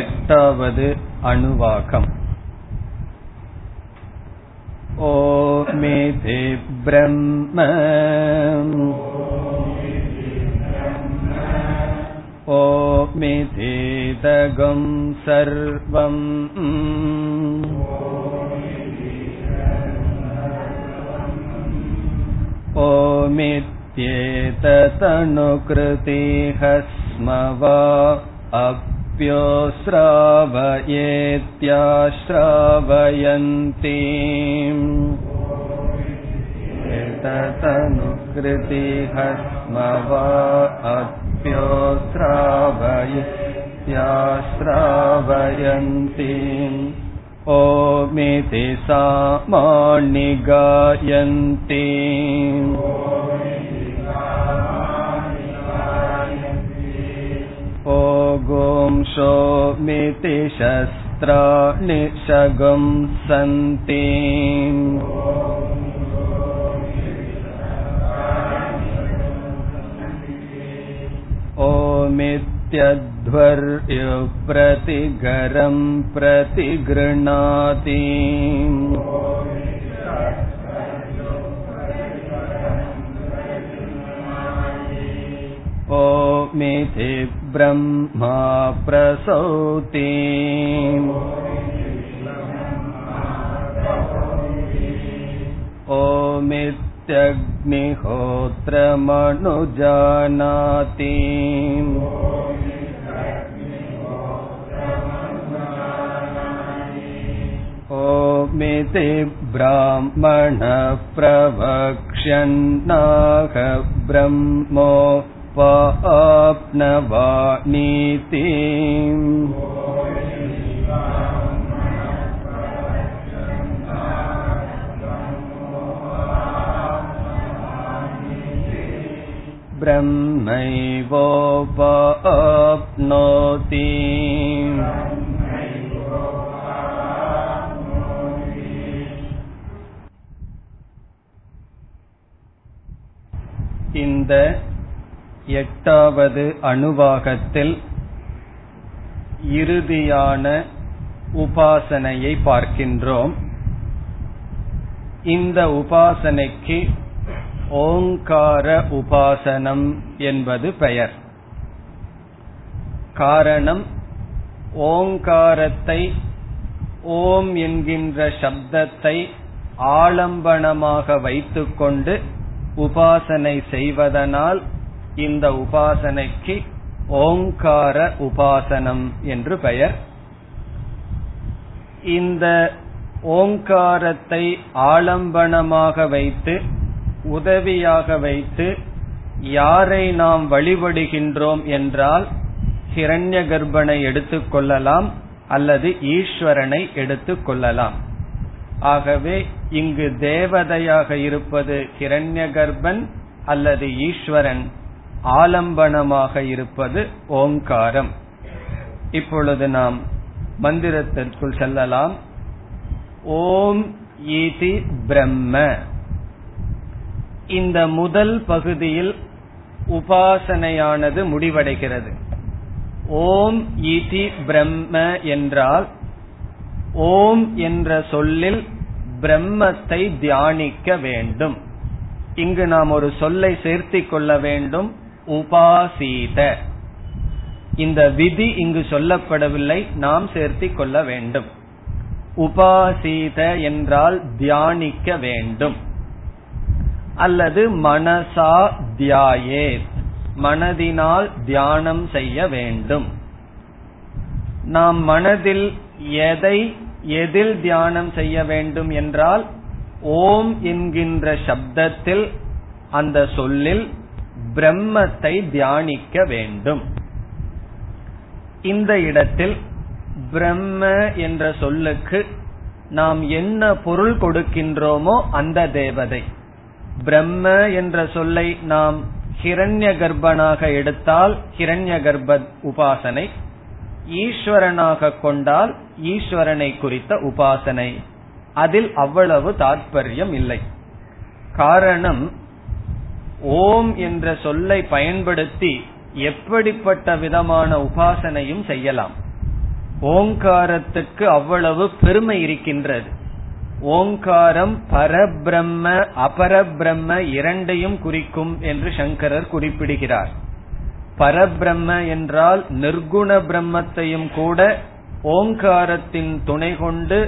எட்டாவது அணுவாகம். ஓமேதி பிரம்ம ஓமேதி தகம் சர்வம் ஓமித்யேததனுக்ருதிஹஸ்மவா அப்யோஸ்ராவயேத்யாஸ்ராவயந்தி ஏததனுக்ருதிஹஸ்மவா அப்யோஸ்ராவயேத்யாஸ்ராவயந்தி ஓமிதி சாமானி காயந்தி ஓம் சோமிதி சஸ்திராணி ஷகம் சந்தி ஓமித்யத்வர்யு பிரதிகரம் பிரதிகிருணாதி ஓமிதி பிரம்மா பிரசௌதி ஓமித்யக்னிஹோத்ரமனுஜானாதி ஓமிதி பிராமண பிரவக்ஷன்னாஹ பிரம்மோ வாப்னவாநீதி பிரம்மைவோபாப்னோதி இந்த எட்டாவது அணுவாகத்தில் இறுதியான உபாசனையை பார்க்கின்றோம். இந்த உபாசனைக்கு ஓங்கார உபாசனம் என்பது பெயர். காரணம், ஓங்காரத்தை, ஓம் என்கின்ற சப்தத்தை ஆலம்பனமாக வைத்துக்கொண்டு உபாசனை செய்வதனால் இந்த உபாசனைக்கு ஓங்கார உபாசனம் என்று பெயர். இந்த ஓங்காரத்தை ஆலம்பனமாக வைத்து, உதவியாக வைத்து யாரை நாம் வழிபடுகின்றோம் என்றால் ஹிரண்ய கர்ப்பனை எடுத்துக் கொள்ளலாம் அல்லது ஈஸ்வரனை எடுத்துக் கொள்ளலாம். ஆகவே இங்கு தேவதையாக இருப்பது ஹிரண்ய கர்ப்பன் அல்லது ஈஸ்வரன், ஆலம்பனமாக இருப்பது ஓங்காரம். இப்பொழுது நாம் மந்திரத்திற்குள் செல்லலாம். ஓம் ஈதி பிரம்ம. இந்த முதல் பகுதியில் உபாசனையானது முடிவடைகிறது. ஓம் ஈதி பிரம்ம என்றால் ஓம் என்ற சொல்லில் பிரம்மத்தை தியானிக்க வேண்டும். இங்கு நாம் ஒரு சொல்லை சேர்த்திக் கொள்ள வேண்டும், உபாசீத. இந்த விதி இங்கு சொல்லப்படவில்லை, நாம் சேர்த்திக் கொள்ள வேண்டும். உபாசீத என்றால் தியானிக்க வேண்டும் அல்லது மனசா தியாயேத், மனதினால் தியானம் செய்ய வேண்டும். நாம் மனதில் எதில் தியானம் செய்ய வேண்டும் என்றால் ஓம் என்கின்ற சப்தத்தில், அந்த சொல்லில் பிரம்மத்தை தியானிக்க வேண்டும். இந்த இடத்தில் பிரம்ம என்ற சொல்லுக்கு நாம் என்ன பொருள் கொடுக்கின்றோமோ அந்த தேவதை. பிரம்ம என்ற சொல்லை நாம் ஹிரண்ய கர்ப்பனாக எடுத்தால் ஹிரண்ய கர்ப்ப உபாசனை, ஈஸ்வரனாக கொண்டால் ஈஸ்வரனை குறித்த உபாசனை. அதில் அவ்வளவு தாற்பயம் இல்லை. காரணம், ஓம் என்ற சொல்லை பயன்படுத்தி எப்படிப்பட்ட விதமான உபாசனையும் செய்யலாம். ஓங்காரத்துக்கு அவ்வளவு பெருமை இருக்கின்றது. ஓங்காரம் பரபிரம்ம அபரபிரம்ம இரண்டையும் குறிக்கும் என்று சங்கரர் குறிப்பிடுகிறார். பரபிரம்ம என்றால் நிர்குண பிரம்மத்தையும் கூட ஓங்காரத்தின் துணை கொண்டு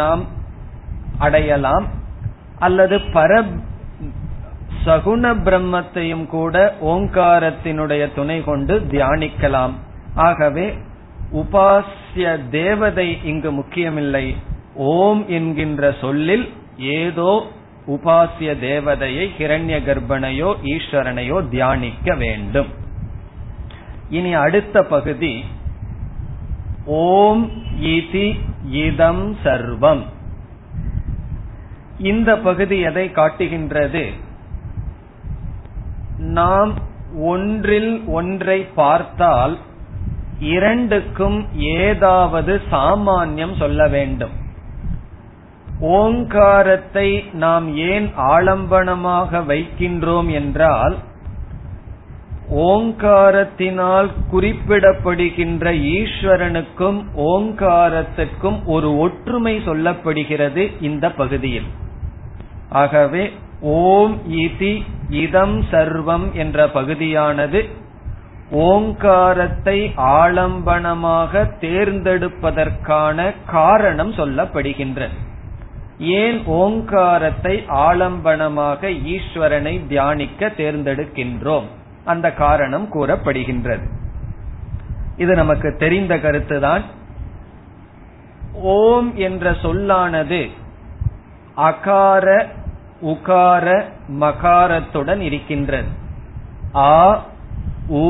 நாம் அடையலாம், அல்லது சகுண பிரம்மத்தையும் கூட ஓங்காரத்தினுடைய துணை கொண்டு தியானிக்கலாம். ஆகவே உபாசிய தேவதை இங்கு முக்கியமில்லை, ஓம் என்கின்ற சொல்லில் ஏதோ உபாசிய தேவதையை ஹிரண்ய கர்ப்பனையோ ஈஸ்வரனையோ தியானிக்க வேண்டும். இனி அடுத்த பகுதி ஓம் இதி இதம் சர்வம். இந்த பகுதி எதை காட்டுகின்றது? நாம் ஒன்றில் ஒன்றை பார்த்தால் இரண்டுக்கும் ஏதாவது சாமான்யம் சொல்ல வேண்டும். ஓங்காரத்தை நாம் ஏன் ஆலம்பனமாக வைக்கின்றோம் என்றால், ஓங்காரத்தினால் குறிப்பிடப்படுகின்ற ஈஸ்வரனுக்கும் ஓங்காரத்திற்கும் ஒரு ஒற்றுமை சொல்லப்படுகிறது இந்த பகுதியில். ஆகவே ஓம் இதி இதம் சர்வம் என்ற பகுதியானது ஓங்காரத்தை ஆலம்பனமாக தேர்ந்தெடுப்பதற்கான காரணம் சொல்லப்படுகின்றது. ஏன் ஓங்காரத்தை ஆலம்பனமாக ஈஸ்வரனை தியானிக்க தேர்ந்தெடுக்கின்றோம், அந்த காரணம் கூறப்படுகின்றது. இது நமக்கு தெரிந்த கருத்துதான். ஓம் என்ற சொல்லானது அகார உகார மகாரத்துடன் இருக்கின்றது. ஆ உ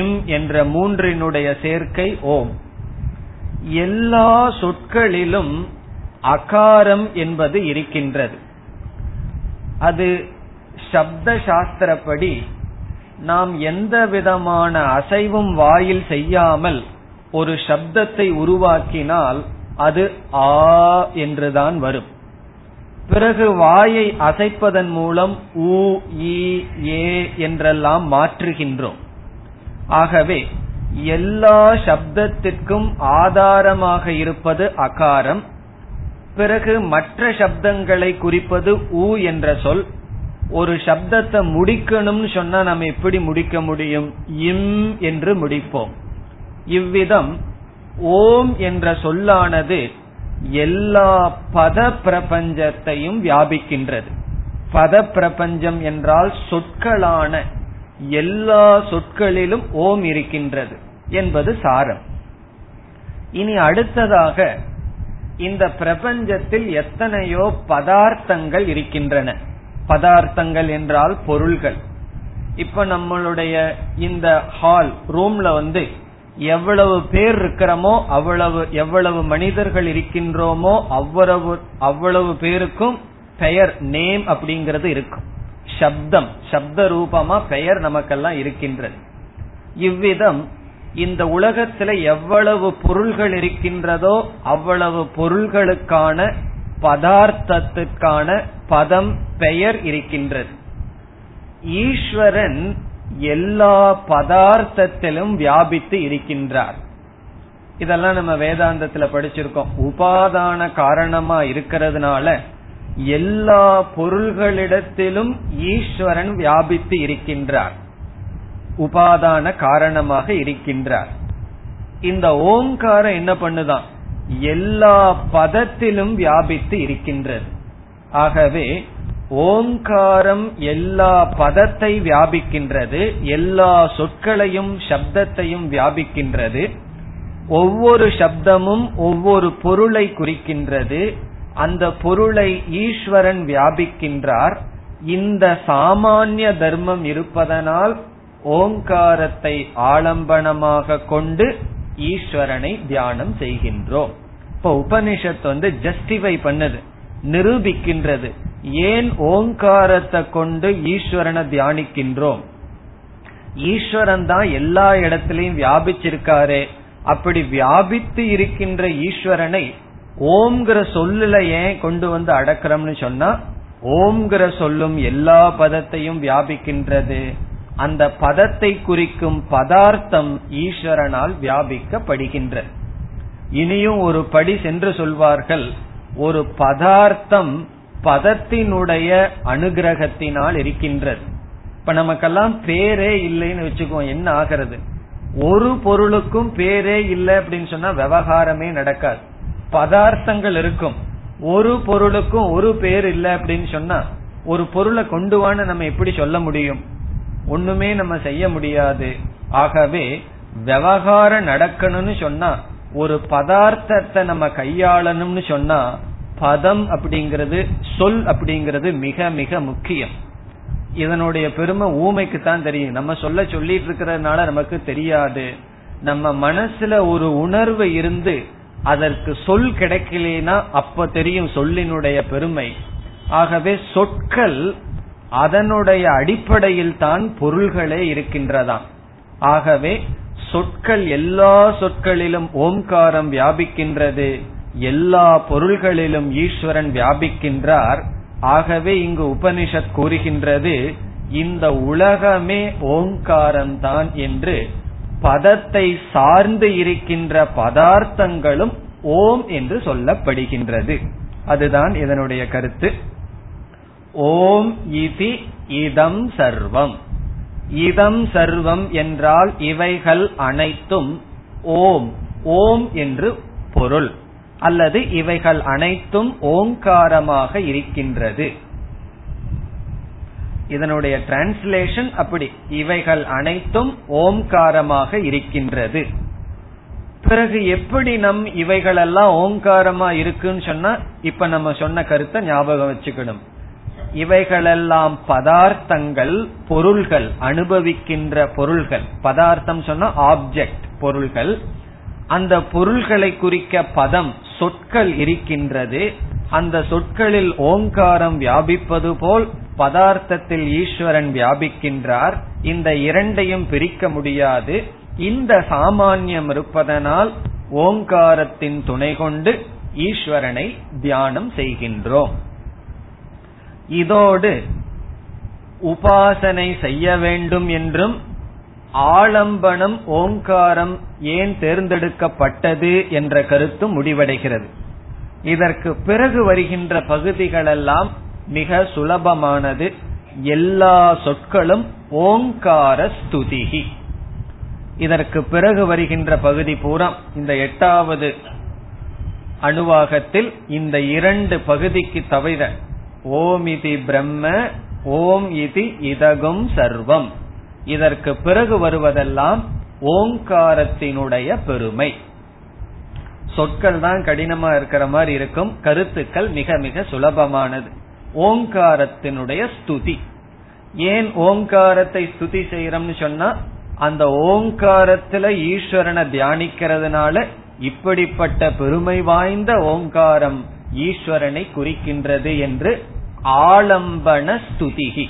இம் என்ற மூன்றினுடைய சேர்க்கை ஓம். எல்லா சொற்களிலும் அகாரம் என்பது இருக்கின்றது. அது சப்த சாஸ்திரப்படி நாம் எந்த விதமான அசைவும் வாயில் செய்யாமல் ஒரு சப்தத்தை உருவாக்கினால் அது ஆ என்றுதான் வரும். பிறகு வாயை அசைப்பதன் மூலம் ஊ ஈ ஏ என்றெல்லாம் மாற்றுகின்றோம். ஆகவே எல்லா சப்தத்திற்கும் ஆதாரமாக இருப்பது அகாரம். பிறகு மற்ற சப்தங்களை குறிப்பது ஊ என்ற சொல். ஒரு சப்தத்தை முடிக்கணும்னு சொன்னா நம்ம எப்படி முடிக்க முடியும்? இம் என்று முடிப்போம். இவ்விதம் ஓம் என்ற சொல்லானது எல்லா பத பிரபஞ்சத்தையும் வியாபிக்கின்றது. பத பிரபஞ்சம் என்றால் சொற்களான எல்லா சொற்களிலும் ஓம் இருக்கின்றது என்பது சாரம். இனி அடுத்ததாக, இந்த பிரபஞ்சத்தில் எத்தனையோ பதார்த்தங்கள் இருக்கின்றன. பதார்த்தங்கள் என்றால் பொருள்கள். இப்ப நம்மளுடைய இந்த ஹால் ரூம்ல வந்து எவ்வளவு பேர் இருக்கிறோமோ, எவ்வளவு மனிதர்கள் இருக்கின்றோமோ, அவ்வளவு பேருக்கும் பெயர் நேம் அப்படிங்கிறது இருக்கும். சப்தம் சப்த ரூபமா பெயர் நமக்கெல்லாம் இருக்கின்றது. இவ்விதம் இந்த உலகத்துல எவ்வளவு பொருள்கள் இருக்கின்றதோ அவ்வளவு பொருள்களுக்கான பதார்த்தத்துக்கான பதம் பெயர் இருக்கின்றது. ஈஸ்வரன் எல்லா பதார்த்தத்திலும் வியாபித்து இருக்கின்றார். இதெல்லாம் நம்ம வேதாந்தத்துல படிச்சிருக்கோம். உபாதான காரணமா இருக்கிறதுனால எல்லா பொருள்களிடத்திலும் ஈஸ்வரன் வியாபித்து இருக்கின்றார், உபாதான காரணமாக இருக்கின்றார். இந்த ஓங்காரம் என்ன பண்ணுதான்? எல்லா பதத்திலும் வியாபித்து இருக்கின்றது. ஆகவே ஓங்காரம் எல்லா பதத்தை வியாபிக்கின்றது, எல்லா சொற்களையும் சப்தத்தையும் வியாபிக்கின்றது. ஒவ்வொரு சப்தமும் ஒவ்வொரு பொருளை குறிக்கின்றது. அந்த பொருளை ஈஸ்வரன் வியாபிக்கின்றார். இந்த சாமானிய தர்மம் இருப்பதனால் ஓங்காரத்தை ஆலம்பனமாக கொண்டு ஈஸ்வரனை தியானம் செய்கின்றோம். இப்ப உபனிஷத் வந்து ஜஸ்டிஃபை பண்ணுது, நிரூபிக்கின்றது ஏன் ஓங்காரத்தை கொண்டு ஈஸ்வரனை தியானிக்கின்றோம். ஈஸ்வரன் தான் எல்லா இடத்திலையும் வியாபிச்சிருக்காரே, அப்படி வியாபித்து இருக்கின்ற ஈஸ்வரனை ஓம்ங்கிற சொல்லுல ஏன் கொண்டு வந்து அடக்கிறோம்னு சொன்னா, ஓம்ங்கிற சொல்லும் எல்லா பதத்தையும் வியாபிக்கின்றது. அந்த பதத்தை குறிக்கும் பதார்த்தம் ஈஸ்வரனால் வியாபிக்கப்படுகின்ற இனியும் ஒரு படி சென்று சொல்வார்கள், ஒரு பதார்த்தம் பதத்தினுடைய அனுகிரகத்தினால் இருக்கின்றது. இப்ப நமக்கெல்லாம் பேரே இல்லைன்னு வச்சுக்கோ, என்ன ஆகிறது? ஒரு பொருளுக்கும் பேரே இல்லை அப்படின்னு சொன்னா விவகாரமே நடக்காது. பதார்த்தங்கள் இருக்கும், ஒரு பொருளுக்கும் ஒரு பேர் இல்லை அப்படின்னு சொன்னா ஒரு பொருளை கொண்டு வான்னு நம்ம எப்படி சொல்ல முடியும்? ஒண்ணுமே நம்ம செய்ய முடியாது. ஆகவே விவகாரம் நடக்கணும்னு சொன்னா, ஒரு பதார்த்தத்தை நம்ம கையாளணும்னு சொன்னா பதம் அப்படிங்கிறது, சொல் அப்படிங்கிறது மிக மிக முக்கியம். இதனுடைய பெருமை ஊமைக்கு தான் தெரியும். நம்ம சொல்ல சொல்லிட்டு இருக்கிறதுனால நமக்கு தெரியாது. நம்ம மனசுல ஒரு உணர்வு இருந்து அதற்கு சொல் கிடைக்கலனா அப்ப தெரியும் சொல்லினுடைய பெருமை. ஆகவே சொற்கள் அதனுடைய அடிப்படையில் தான் பொருள்களே இருக்கின்றதாம். ஆகவே சொற்கள், எல்லா சொற்களிலும் ஓம்காரம் வியாபிக்கின்றது, எல்லா பொருள்களிலும் ஈஸ்வரன் வியாபிக்கின்றார். ஆகவே இங்கு உபனிஷத் கூறுகின்றது, இந்த உலகமே ஓம்காரம்தான் என்று. பதத்தை சார்ந்து இருக்கின்ற பதார்த்தங்களும் ஓம் என்று சொல்லப்படுகின்றது. அதுதான் இதனுடைய கருத்து. ஓம் இதி இதம் சர்வம். இதம் சர்வம் என்றால் இவைகள் அனைத்தும் ஓம், ஓம் என்று பொருள், அல்லது இவைகள் அனைத்தும் ஓங்காரமாக இருக்கின்றது. இதனுடைய டிரான்ஸ்லேஷன் அப்படி, இவைகள் அனைத்தும் ஓம்காரமாக இருக்கின்றது. பிறகு எப்படி நம் இவைகளெல்லாம் ஓங்காரமா இருக்குன்னு சொன்னா, இப்ப நம்ம சொன்ன கருத்தை ஞாபகம் வச்சுக்கணும். இவைகளெல்லாம் பதார்த்தங்கள், பொருள்கள், அனுபவிக்கின்ற பொருள்கள். பதார்த்தம் சொன்னா ஆப்ஜெக்ட், பொருள்கள். அந்த பொருள்களை குறிக்க பதம், சொற்கள் இருக்கின்றது. அந்த சொற்களில் ஓங்காரம் வியாபிப்பது போல் பதார்த்தத்தில் ஈஸ்வரன் வியாபிக்கின்றார். இந்த இரண்டையும் பிரிக்க முடியாது. இந்த சாமான்யம் இருப்பதனால் ஓங்காரத்தின் துணை கொண்டு ஈஸ்வரனை தியானம் செய்கின்றோம். இதோடு உபாசனை செய்ய வேண்டும் என்றும், ஆலம்பனம் ஓங்காரம் ஏன் தேர்ந்தெடுக்கப்பட்டது என்ற கருத்து முடிவடைகிறது. இதற்கு பிறகு வருகின்ற பகுதிகளெல்லாம் மிக சுலபமானது. எல்லா சொற்களும் ஓங்கார ஸ்துதிஹி. இதற்கு பிறகு வருகின்ற பகுதி பூரா, இந்த 8வது அணுவாகத்தில் இந்த 2 பகுதிக்கு தவிர, ஓம் இதி பிரம்ம, ஓம் இதி இதகும் சர்வம், இதற்கு பிறகு வருவதெல்லாம் ஓங்காரத்தினுடைய பெருமை. சொற்கள் தான் கடினமா இருக்கிற மாதிரி இருக்கும், கருத்துக்கள் மிக மிக சுலபமானது. ஓங்காரத்தினுடைய ஸ்துதி. ஏன் ஓங்காரத்தை ஸ்துதி செய்யறோம்னு சொன்னா, அந்த ஓங்காரத்துல ஈஸ்வரனை தியானிக்கிறதுனால இப்படிப்பட்ட பெருமை வாய்ந்த ஓங்காரம் ஈஸ்வரனை குறிக்கின்றது என்று ஆலம்பன ஸ்துதிகி.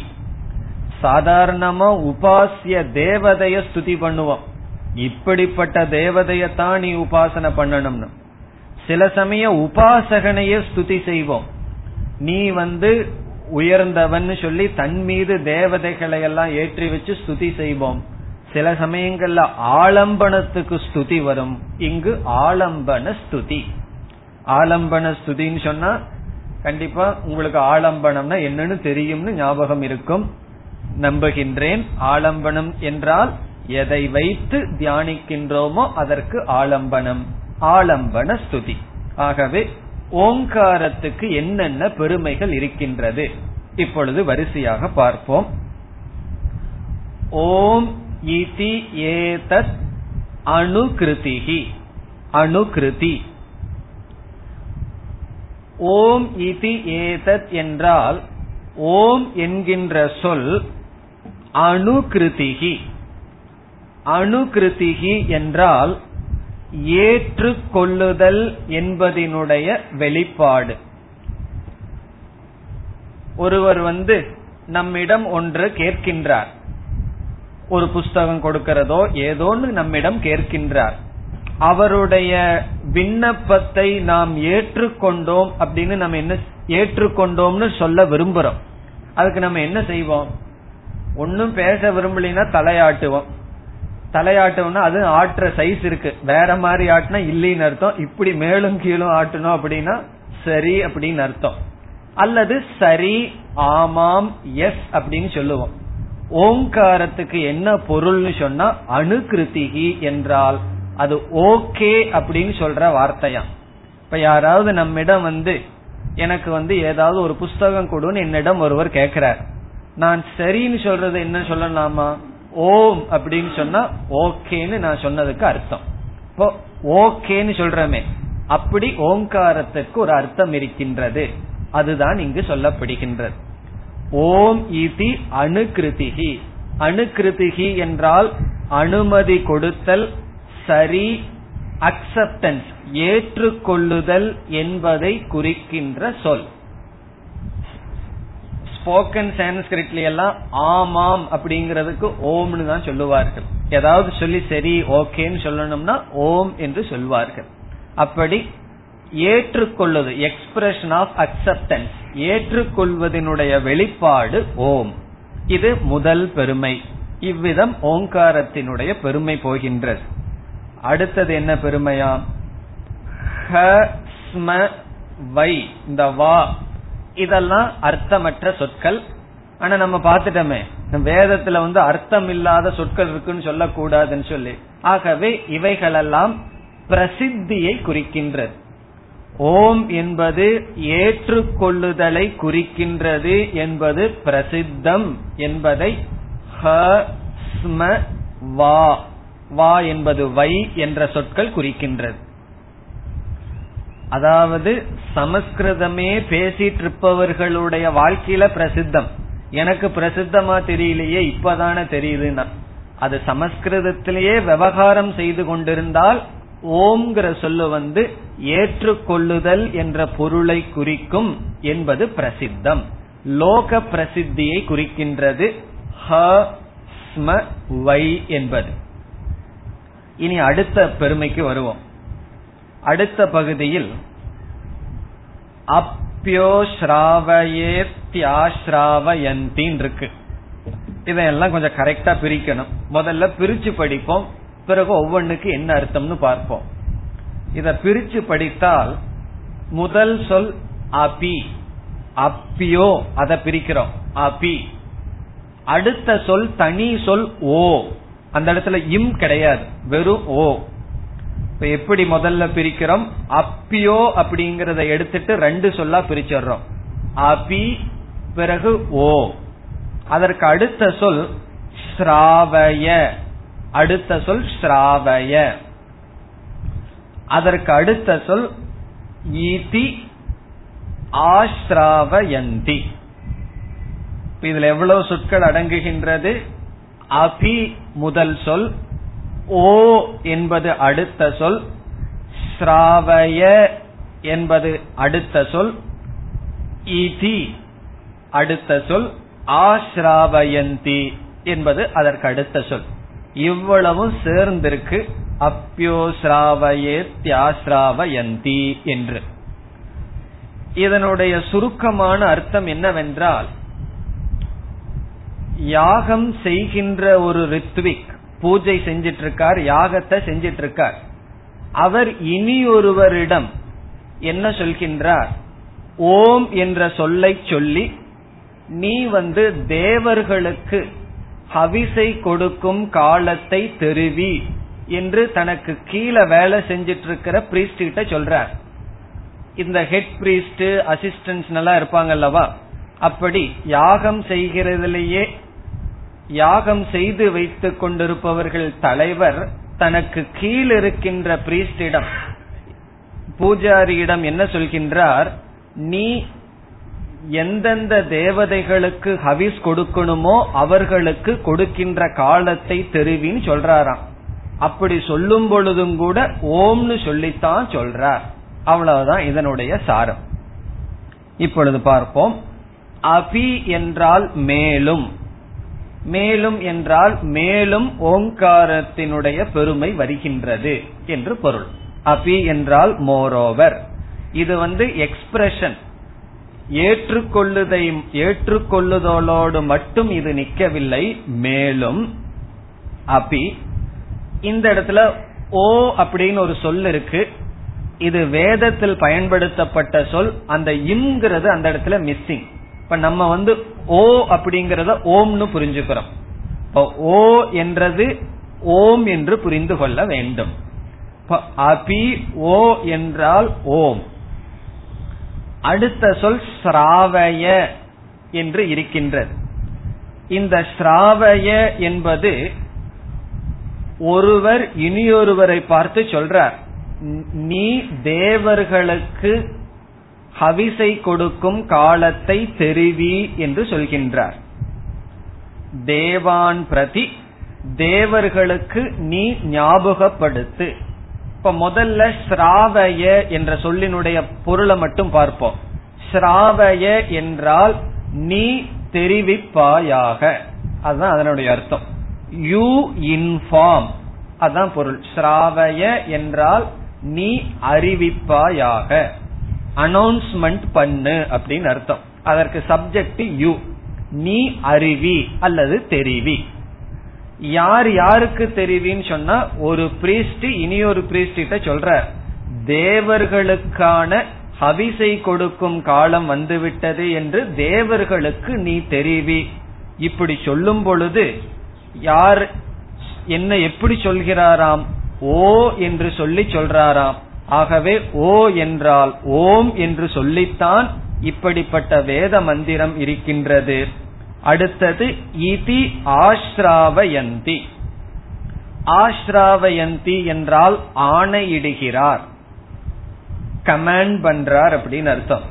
சாதாரணமா உபாசிய தேவதைய ஸ்துதி பண்ணுவோம், இப்படிப்பட்ட தேவதையத்தான் நீ உபாசனை பண்ணணும்னு. சில சமயம் உபாசகனையே ஸ்துதி செய்வோம், நீ உயர்ந்தவன் சொல்லி தன் மீது தேவதைகளை எல்லாம் ஏற்றி வச்சு ஸ்துதி செய்வோம். சில சமயங்கள்ல ஆலம்பனத்துக்கு ஸ்துதி வரும். இங்கு ஆலம்பன ஸ்துதி. ஆலம்பன ஸ்துதின்னு சொன்னா கண்டிப்பா உங்களுக்கு ஆலம்பனம்னா என்னன்னு தெரியும்னு ஞாபகம் இருக்கும், நம்புகின்றேன். ஆலம்பனம் என்றால் எதை வைத்து தியானிக்கின்றோமோ அதற்கு ஆலம்பனம், ஆலம்பன ஸ்துதி. ஆகவே ஓங்காரத்துக்கு என்னென்ன பெருமைகள் இருக்கின்றது இப்பொழுது வரிசையாக பார்ப்போம். ஓம் இதி ஏதத் அனுக்ருதிஹி. அனுக்ருதி. ஓம் இதி ஏதத் என்றால் ஓம் என்கின்ற சொல் அனுக்ருதிஹி. அனுக்ருதிஹி என்றால் ஏற்றுக்கொள்ளுதல் என்பதினுடைய வெளிப்பாடு. ஒருவர் நம்மிடம் ஒன்று கேட்கின்றார், ஒரு புஸ்தகம் கொடுக்கிறதோ ஏதோன்னு நம்மிடம் கேட்கின்றார். அவருடைய விண்ணப்பத்தை நாம் ஏற்றுக்கொண்டோம் அப்படின்னு நம்ம என்ன ஏற்றுக்கொண்டோம்னு சொல்ல விரும்புறோம். அதுக்கு நம்ம என்ன செய்வோம்? ஒன்னும் பேச விரும்பலினா தலையாட்டுவோம், தலையாட்டம்னா அது ஆற்ற சைஸ் இருக்கு, வேற மாதிரி ஆட்டினா இல்லைன்னு அர்த்தம். இப்படி மேலும் கீழும் ஆட்டணும் அப்படின்னா சரி அப்படின்னு அர்த்தம். அல்லது சரி, ஆமாம், எஸ் அப்படின்னு சொல்லுவோம். ஓங்காரத்துக்கு என்ன பொருள்னு சொன்னா அணுகிருத்திகி என்றால் அது ஓகே அப்படின்னு சொல்ற வார்த்தையா. இப்ப யாராவது நம்மிடம் வந்து எனக்கு வந்து ஏதாவது ஒரு புஸ்தகம் கொடுன்னு என்னிடம் ஒருவர் கேட்கிறார். நான் சரின்னு சொல்றது என்ன சொல்லலாமா? ஓம் அப்படின்னு சொன்னா ஓகேன்னு நான் சொன்னதுக்கு அர்த்தம். இப்போ ஓகேன்னு சொல்றமே, அப்படி ஓங்காரத்துக்கு ஒரு அர்த்தம் இருக்கின்றது, அதுதான் இங்கு சொல்லப்படுகின்றது. ஓம் இதி அணுகிருதிகி. அணுகிருதிகி என்றால் அனுமதி கொடுத்தல், சரி, அக்செப்டன்ஸ், ஏற்றுக்கொள்ளுதல் என்பதை குறிக்கின்ற சொல். ஸ்போக்கன் சான்ஸ்கிரிட்ல எல்லாம் ஆமாம் அப்படிங்கிறதுக்கு ஓம்னு தான் சொல்லுவார்கள். ஏதாவது சொல்லி சரி ஓகேன்னு சொல்லணும்னா ஓம் என்று சொல்வார்கள். அப்படி ஏற்றுக்கொள்வது, எக்ஸ்பிரஷன் ஆஃப் அக்செப்டன்ஸ், ஏற்றுக்கொள்வதனுடைய வெளிப்பாடு ஓம். இது முதல் பெருமை. இவ்விதம் ஓங்காரத்தினுடைய பெருமை போகின்றது. அடுத்தது என்ன பெருமையா? ஹ, ஸ்ம, வை, இந்த வா இதெல்லாம் அர்த்தமற்ற சொற்கள். ஆனா நம்ம பாத்துட்டோமே வேதத்துல வந்து அர்த்தம் இல்லாத சொற்கள் இருக்குன்னு சொல்லக்கூடாதுன்னு சொல்லி, ஆகவே இவைகளெல்லாம் பிரசித்தியை குறிக்கின்றது. ஓம் என்பது ஏற்றுக்கொள்ளுதலை குறிக்கின்றது என்பது பிரசித்தம் என்பதை ஹ, ஸ்ம, வா, வா என்பது வை என்ற சொற்கள் குறிக்கின்றது. அதாவது சமஸ்கிருதமே பேசிட்டு இருப்பவர்களுடைய வாழ்க்கையில பிரசித்தம். எனக்கு பிரசித்தமா தெரியலையே, இப்பதான தெரியுதுன்னா அது சமஸ்கிருதத்திலேயே விவகாரம் செய்து கொண்டிருந்தால் ஓம்ங்கிற சொல்லு வந்து ஏற்றுக்கொள்ளுதல் என்ற பொருளை குறிக்கும் என்பது பிரசித்தம், லோக பிரசித்தியை குறிக்கின்றது ஹ, ஸ்ம, வை என்பது. இனி அடுத்த பெருமைக்கு வருவோம். அடுத்த பகுதியில் அப்யோஸ்ராவயேத்யாஸ்ராவயந்தின் இருக்கு. இதெல்லாம் கொஞ்சம் கரெக்டா பிரிக்கணும். முதல்ல பிரிச்சு படிப்போம், பிறகு ஒவ்வொன்றுக்கு என்ன அர்த்தம்னு பார்ப்போம். இத பிரிச்சு படித்தால் முதல் சொல் அபி, அப்பியோ, அதை பிரிக்கிறோம் அபி. அடுத்த சொல் தனி சொல் ஓ, அந்த இடத்துல இம் கிடையாது, வெறும் ஓ. எப்படி முதல்ல பிரிக்கிறோம்? அப்பியோ அப்படிங்கறத எடுத்துட்டு ரெண்டு சொல்லா பிரிச்சறோம், அபி பிறகு ஓ. அதற்கு அடுத்த சொல் ஸ்ராவய, அடுத்த சொல் ஸ்ராவய, அதற்கு அடுத்த சொல் ஈதி ஆஸ்ராவயந்தி. இதுல எவ்வளவு சொற்கள் அடங்குகின்றது? அபி முதல் சொல், ஓ என்பது அடுத்த சொல், ஸ்ராவய என்பது அடுத்த சொல், இதி அடுத்த சொல், ஆஸ்ராவயந்தி என்பது அதற்கு அடுத்த சொல். இவ்வளவும் சேர்ந்திருக்கு அப்யோஸ்ராவயே தியாஸ்ராவயந்தி என்று. இதனுடைய சுருக்கமான அர்த்தம் என்னவென்றால், யாகம் செய்கின்ற ஒரு ரித்விக் பூஜை செஞ்சிட்டு இருக்கார், யாகத்தை செஞ்சிட்டு இருக்கார். அவர் இனி ஒருவரிடம் என்ன சொல்கின்றார்? ஓம் என்ற சொல்லை சொல்லி நீ வந்து தேவர்களுக்கு ஹவிசை கொடுக்கும் காலத்தை தெரிவி என்று தனக்கு கீழே வேலை செஞ்சிட்டு இருக்கிற பிரீஸ்ட் கிட்ட சொல்றார். இந்த ஹெட் பிரீஸ்ட் அசிஸ்டன்ட்ஸ் நல்லா இருப்பாங்கல்லவா, அப்படி யாகம் செய்கிறதுலயே யாகம் செய்து வைத்துக் கொண்டிருப்பவர்கள் தலைவர் தனக்கு கீழ் இருக்கின்ற பிரீஸ்டிடம், பூஜாரியிடம் என்ன சொல்கின்றார்? நீ எந்தெந்த தேவதைகளுக்கு ஹவிஸ் கொடுக்கணுமோ அவர்களுக்கு கொடுக்கின்ற காலத்தை தெரிவின்னு சொல்றாராம். அப்படி சொல்லும் பொழுதும் கூட ஓம்னு சொல்லித்தான் சொல்றார். அவ்வளவுதான் இதனுடைய சாரம். இப்பொழுது பார்ப்போம். அபி என்றால் மேலும், மேலும் என்றால் மேலும் ஓங்காரத்தினுடைய பெருமை வருகின்றது என்று பொருள். அபி என்றால் மோரோவர். இது வந்து எக்ஸ்பிரஷன், ஏற்றுக்கொள்ளுதலோடு மட்டும் இது நிக்கவில்லை, மேலும். அபி இந்த இடத்துல ஓ அப்படின்னு ஒரு சொல் இருக்கு, இது வேதத்தில் பயன்படுத்தப்பட்ட சொல். அந்த இம்ங்கிறது அந்த இடத்துல மிஸ்ஸிங். இப்ப நம்ம வந்து ஓ அப்படிங்கறத ஓம்னு புரிஞ்சுக்கிறோம். ஓ என்றது ஓம் என்று புரிந்து கொள்ள வேண்டும். அபி ஓ என்றால் ஓம். அடுத்த சொல் ஸ்ராவய என்று இருக்கின்றது. இந்த ஸ்ராவய என்பது ஒருவர் இனியொருவரை பார்த்து சொல்றார், நீ தேவர்களுக்கு ஹவிசை கொடுக்கும் காலத்தை தெரிவி என்று சொல்கின்றார். தேவான் பிரதி, தேவர்களுக்கு நீ ஞாபகப்படுத்து. இப்ப முதல்ல ஸ்ராவய என்ற சொல்லினுடைய பொருளை மட்டும் பார்ப்போம். ஸ்ராவய என்றால் நீ தெரிவிப்பாயாக, அதுதான் அதனுடைய அர்த்தம். யூ இன்ஃபார்ம், அதான் பொருள். ஸ்ராவய என்றால் நீ அறிவிப்பாயாக, அனௌன்ஸ்மெண்ட் பண்ணு அப்படின்னு அர்த்தம். அதற்கு சப்ஜெக்ட் யூ, நீ அறிவி அல்லது தெரிவி. யார் யாருக்கு தெரிவின்னு சொன்னா, ஒரு பிரீஸ்ட் இனியொரு பிரீஸ்ட சொல்ற, தேவர்களுக்கான ஹவிசை கொடுக்கும் காலம் வந்துவிட்டது என்று தேவர்களுக்கு நீ தெரிவி. இப்படி சொல்லும் பொழுது யார் என்ன எப்படி சொல்கிறாராம், ஓ என்று சொல்லி சொல்றாராம். ஆகவே ஓ என்றால் ஓம் என்று சொல்லித்தான் இப்படிப்பட்ட வேத மந்திரம் இருக்கின்றது. அடுத்தது இதி ஆஸ்ராவயந்தி. ஆஸ்ராவயந்தி என்றால் ஆணையிடுகிறார், கமாண்ட் பண்றார் அப்படின்னு அர்த்தம்.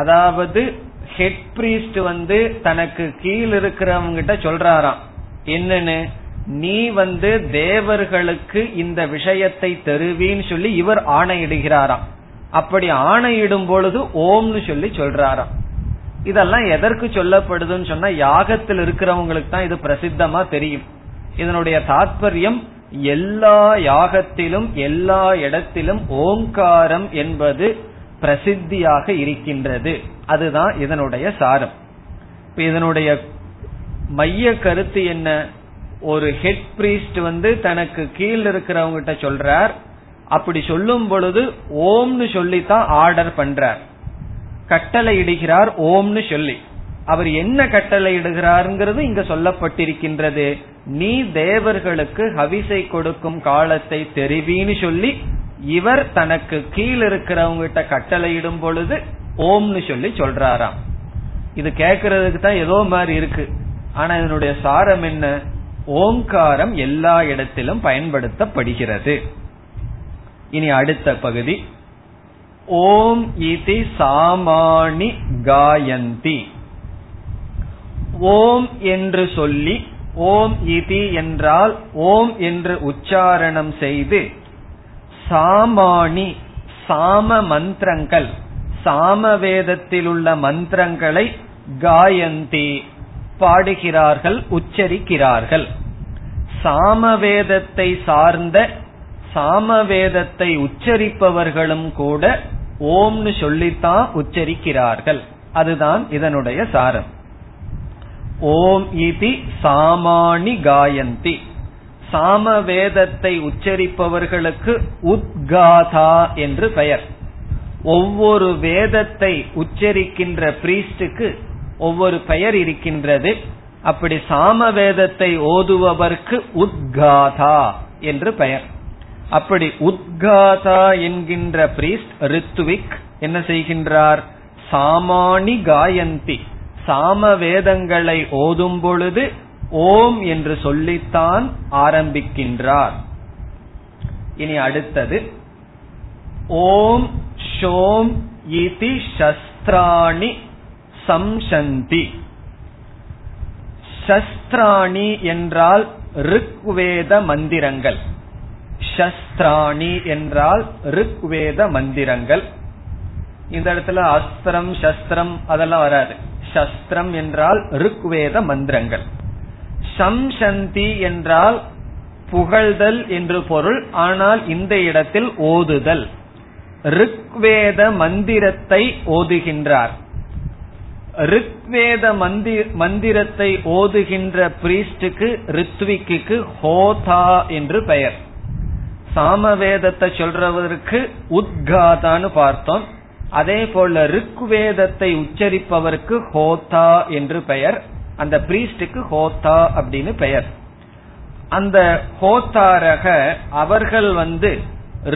அதாவது ஹெட் பிரீஸ்ட் வந்து தனக்கு கீழ் இருக்கிறவங்கிட்ட சொல்றாராம், என்னன்னு நீ வந்து தேவர்களுக்கு இந்த விஷயத்தை தெரிவின்னு சொல்லி இவர் ஆணையிடுகிறாராம். அப்படி ஆணையிடும் பொழுது ஓம்னு சொல்லி சொல்றாராம். இதெல்லாம் எதற்கு சொல்லப்படுதுன்னு சொன்னா, யாகத்தில் இருக்கிறவங்களுக்கு தான் இது பிரசித்தமா தெரியும். இதனுடைய தாற்பயம் எல்லா யாகத்திலும் எல்லா இடத்திலும் ஓங்காரம் என்பது பிரசித்தியாக இருக்கின்றது, அதுதான் இதனுடைய சாரம். இப்ப இதனுடைய மைய கருத்து என்ன, ஒரு ஹெட் பிரீஸ்ட் வந்து தனக்கு கீழ் இருக்கிறவங்கிட்ட சொல்றார், அப்படி சொல்லும் பொழுது ஓம்னு சொல்லித்தான் ஆர்டர் பண்றார், கட்டளை இடுகிறார் ஓம்னு சொல்லி. அவர் என்ன கட்டளை இடுகிறார்ங்கிறது இங்க சொல்லப்பட்டிருக்கின்றது. நீ தேவர்களுக்கு ஹவிசை கொடுக்கும் காலத்தை தெரிவின்னு சொல்லி இவர் தனக்கு கீழ் இருக்கிறவங்கிட்ட கட்டளையிடும் பொழுது ஓம்னு சொல்லி சொல்றாராம். இது கேட்கறதுக்கு தான் ஏதோ மாதிரி இருக்கு, ஆனா இதனுடைய சாரம் என்ன, ஓங்காரம் எல்லா இடத்திலும் பயன்படுத்தப்படுகிறது. இனி அடுத்த பகுதி, ஓம் இதி சாமானி காயந்தி. ஓம் என்று சொல்லி, ஓம் இதி என்றால் ஓம் என்று உச்சாரணம் செய்து, சாமானி சாம மந்திரங்கள், சாமவேதத்தில் உள்ள மந்திரங்களை காயந்தி பாடுகிறார்கள், உச்சரிக்கிறார்கள். சாமவேதத்தை சார்ந்த சாமவேதத்தை உச்சரிப்பவர்களும் கூட ஓம்னு சொல்லித்தான் உச்சரிக்கிறார்கள், அதுதான் இதனுடைய சாரம். ஓம் இதி சாமானி காயந்தி, சாமவேதத்தை உச்சரிப்பவர்களுக்கு உத்காதா என்று பெயர். ஒவ்வொரு வேதத்தை உச்சரிக்கின்ற பிரீஸ்டுக்கு ஒவ்வொரு பெயர் இருக்கின்றது. அப்படி சாமவேதத்தை ஓதுபவர்க்கு உத்காதா என்று பெயர். அப்படி உத்காதா என்கின்ற பிரீஸ்ட் ரித்துவிக் என்ன செய்கின்றார், சாமானி காயந்தி சாமவேதங்களை ஓதும் பொழுது ஓம் என்று சொல்லித்தான் ஆரம்பிக்கின்றார். இனி அடுத்தது, ஓம் ஷோம் இதி சஸ்திராணி சம்சந்தி. சஸ்திராணி என்றால் ருக்வேத மந்திரங்கள், சஸ்திராணி என்றால் ருக்வேத மந்திரங்கள். இந்த இடத்துல அஸ்திரம் சஸ்திரம் அதெல்லாம் வராது, சஸ்திரம் என்றால் ருக்வேத மந்திரங்கள். சம்சந்தி என்றால் புகழ்தல் என்று பொருள், ஆனால் இந்த இடத்தில் ஓதுதல். ருக்வேத மந்திரத்தை ஓதுகின்றார். ரிக்வேத மந்திரத்தை ஓதுகின்ற பிரீஸ்டுக்கு ரித்விக்கு ஹோதா என்று பெயர். சாமவேதத்தை சொல்றவருக்கு உத்காதான்னு பார்த்தோம். அதே போல ரிக்வேதத்தை உச்சரிப்பவருக்கு ஹோதா என்று பெயர். அந்த பிரீஸ்டுக்கு ஹோதா அப்படின்னு பெயர். அந்த ஹோத்தாரக அவர்கள்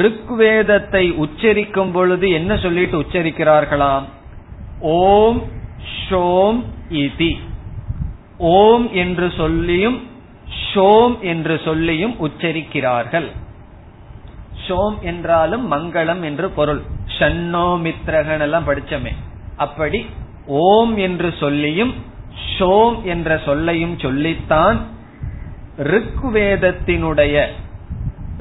ரிக்வேதத்தை உச்சரிக்கும் பொழுது என்ன சொல்லிட்டு உச்சரிக்கிறார்களாம்? ஓம் ஷோம் இதி. ஓம் என்று சொல்லியும் ஷோம் என்று சொல்லியும் உச்சரிக்கிறார்கள். ஷோம் என்றாலும் மங்களம் என்று பொருள். ஷன்னோ மித்ரகன் எல்லாம் படிச்சமே. அப்படி ஓம் என்று சொல்லியும் ஷோம் என்ற சொல்லையும் சொல்லித்தான் ருக்வேதத்தினுடைய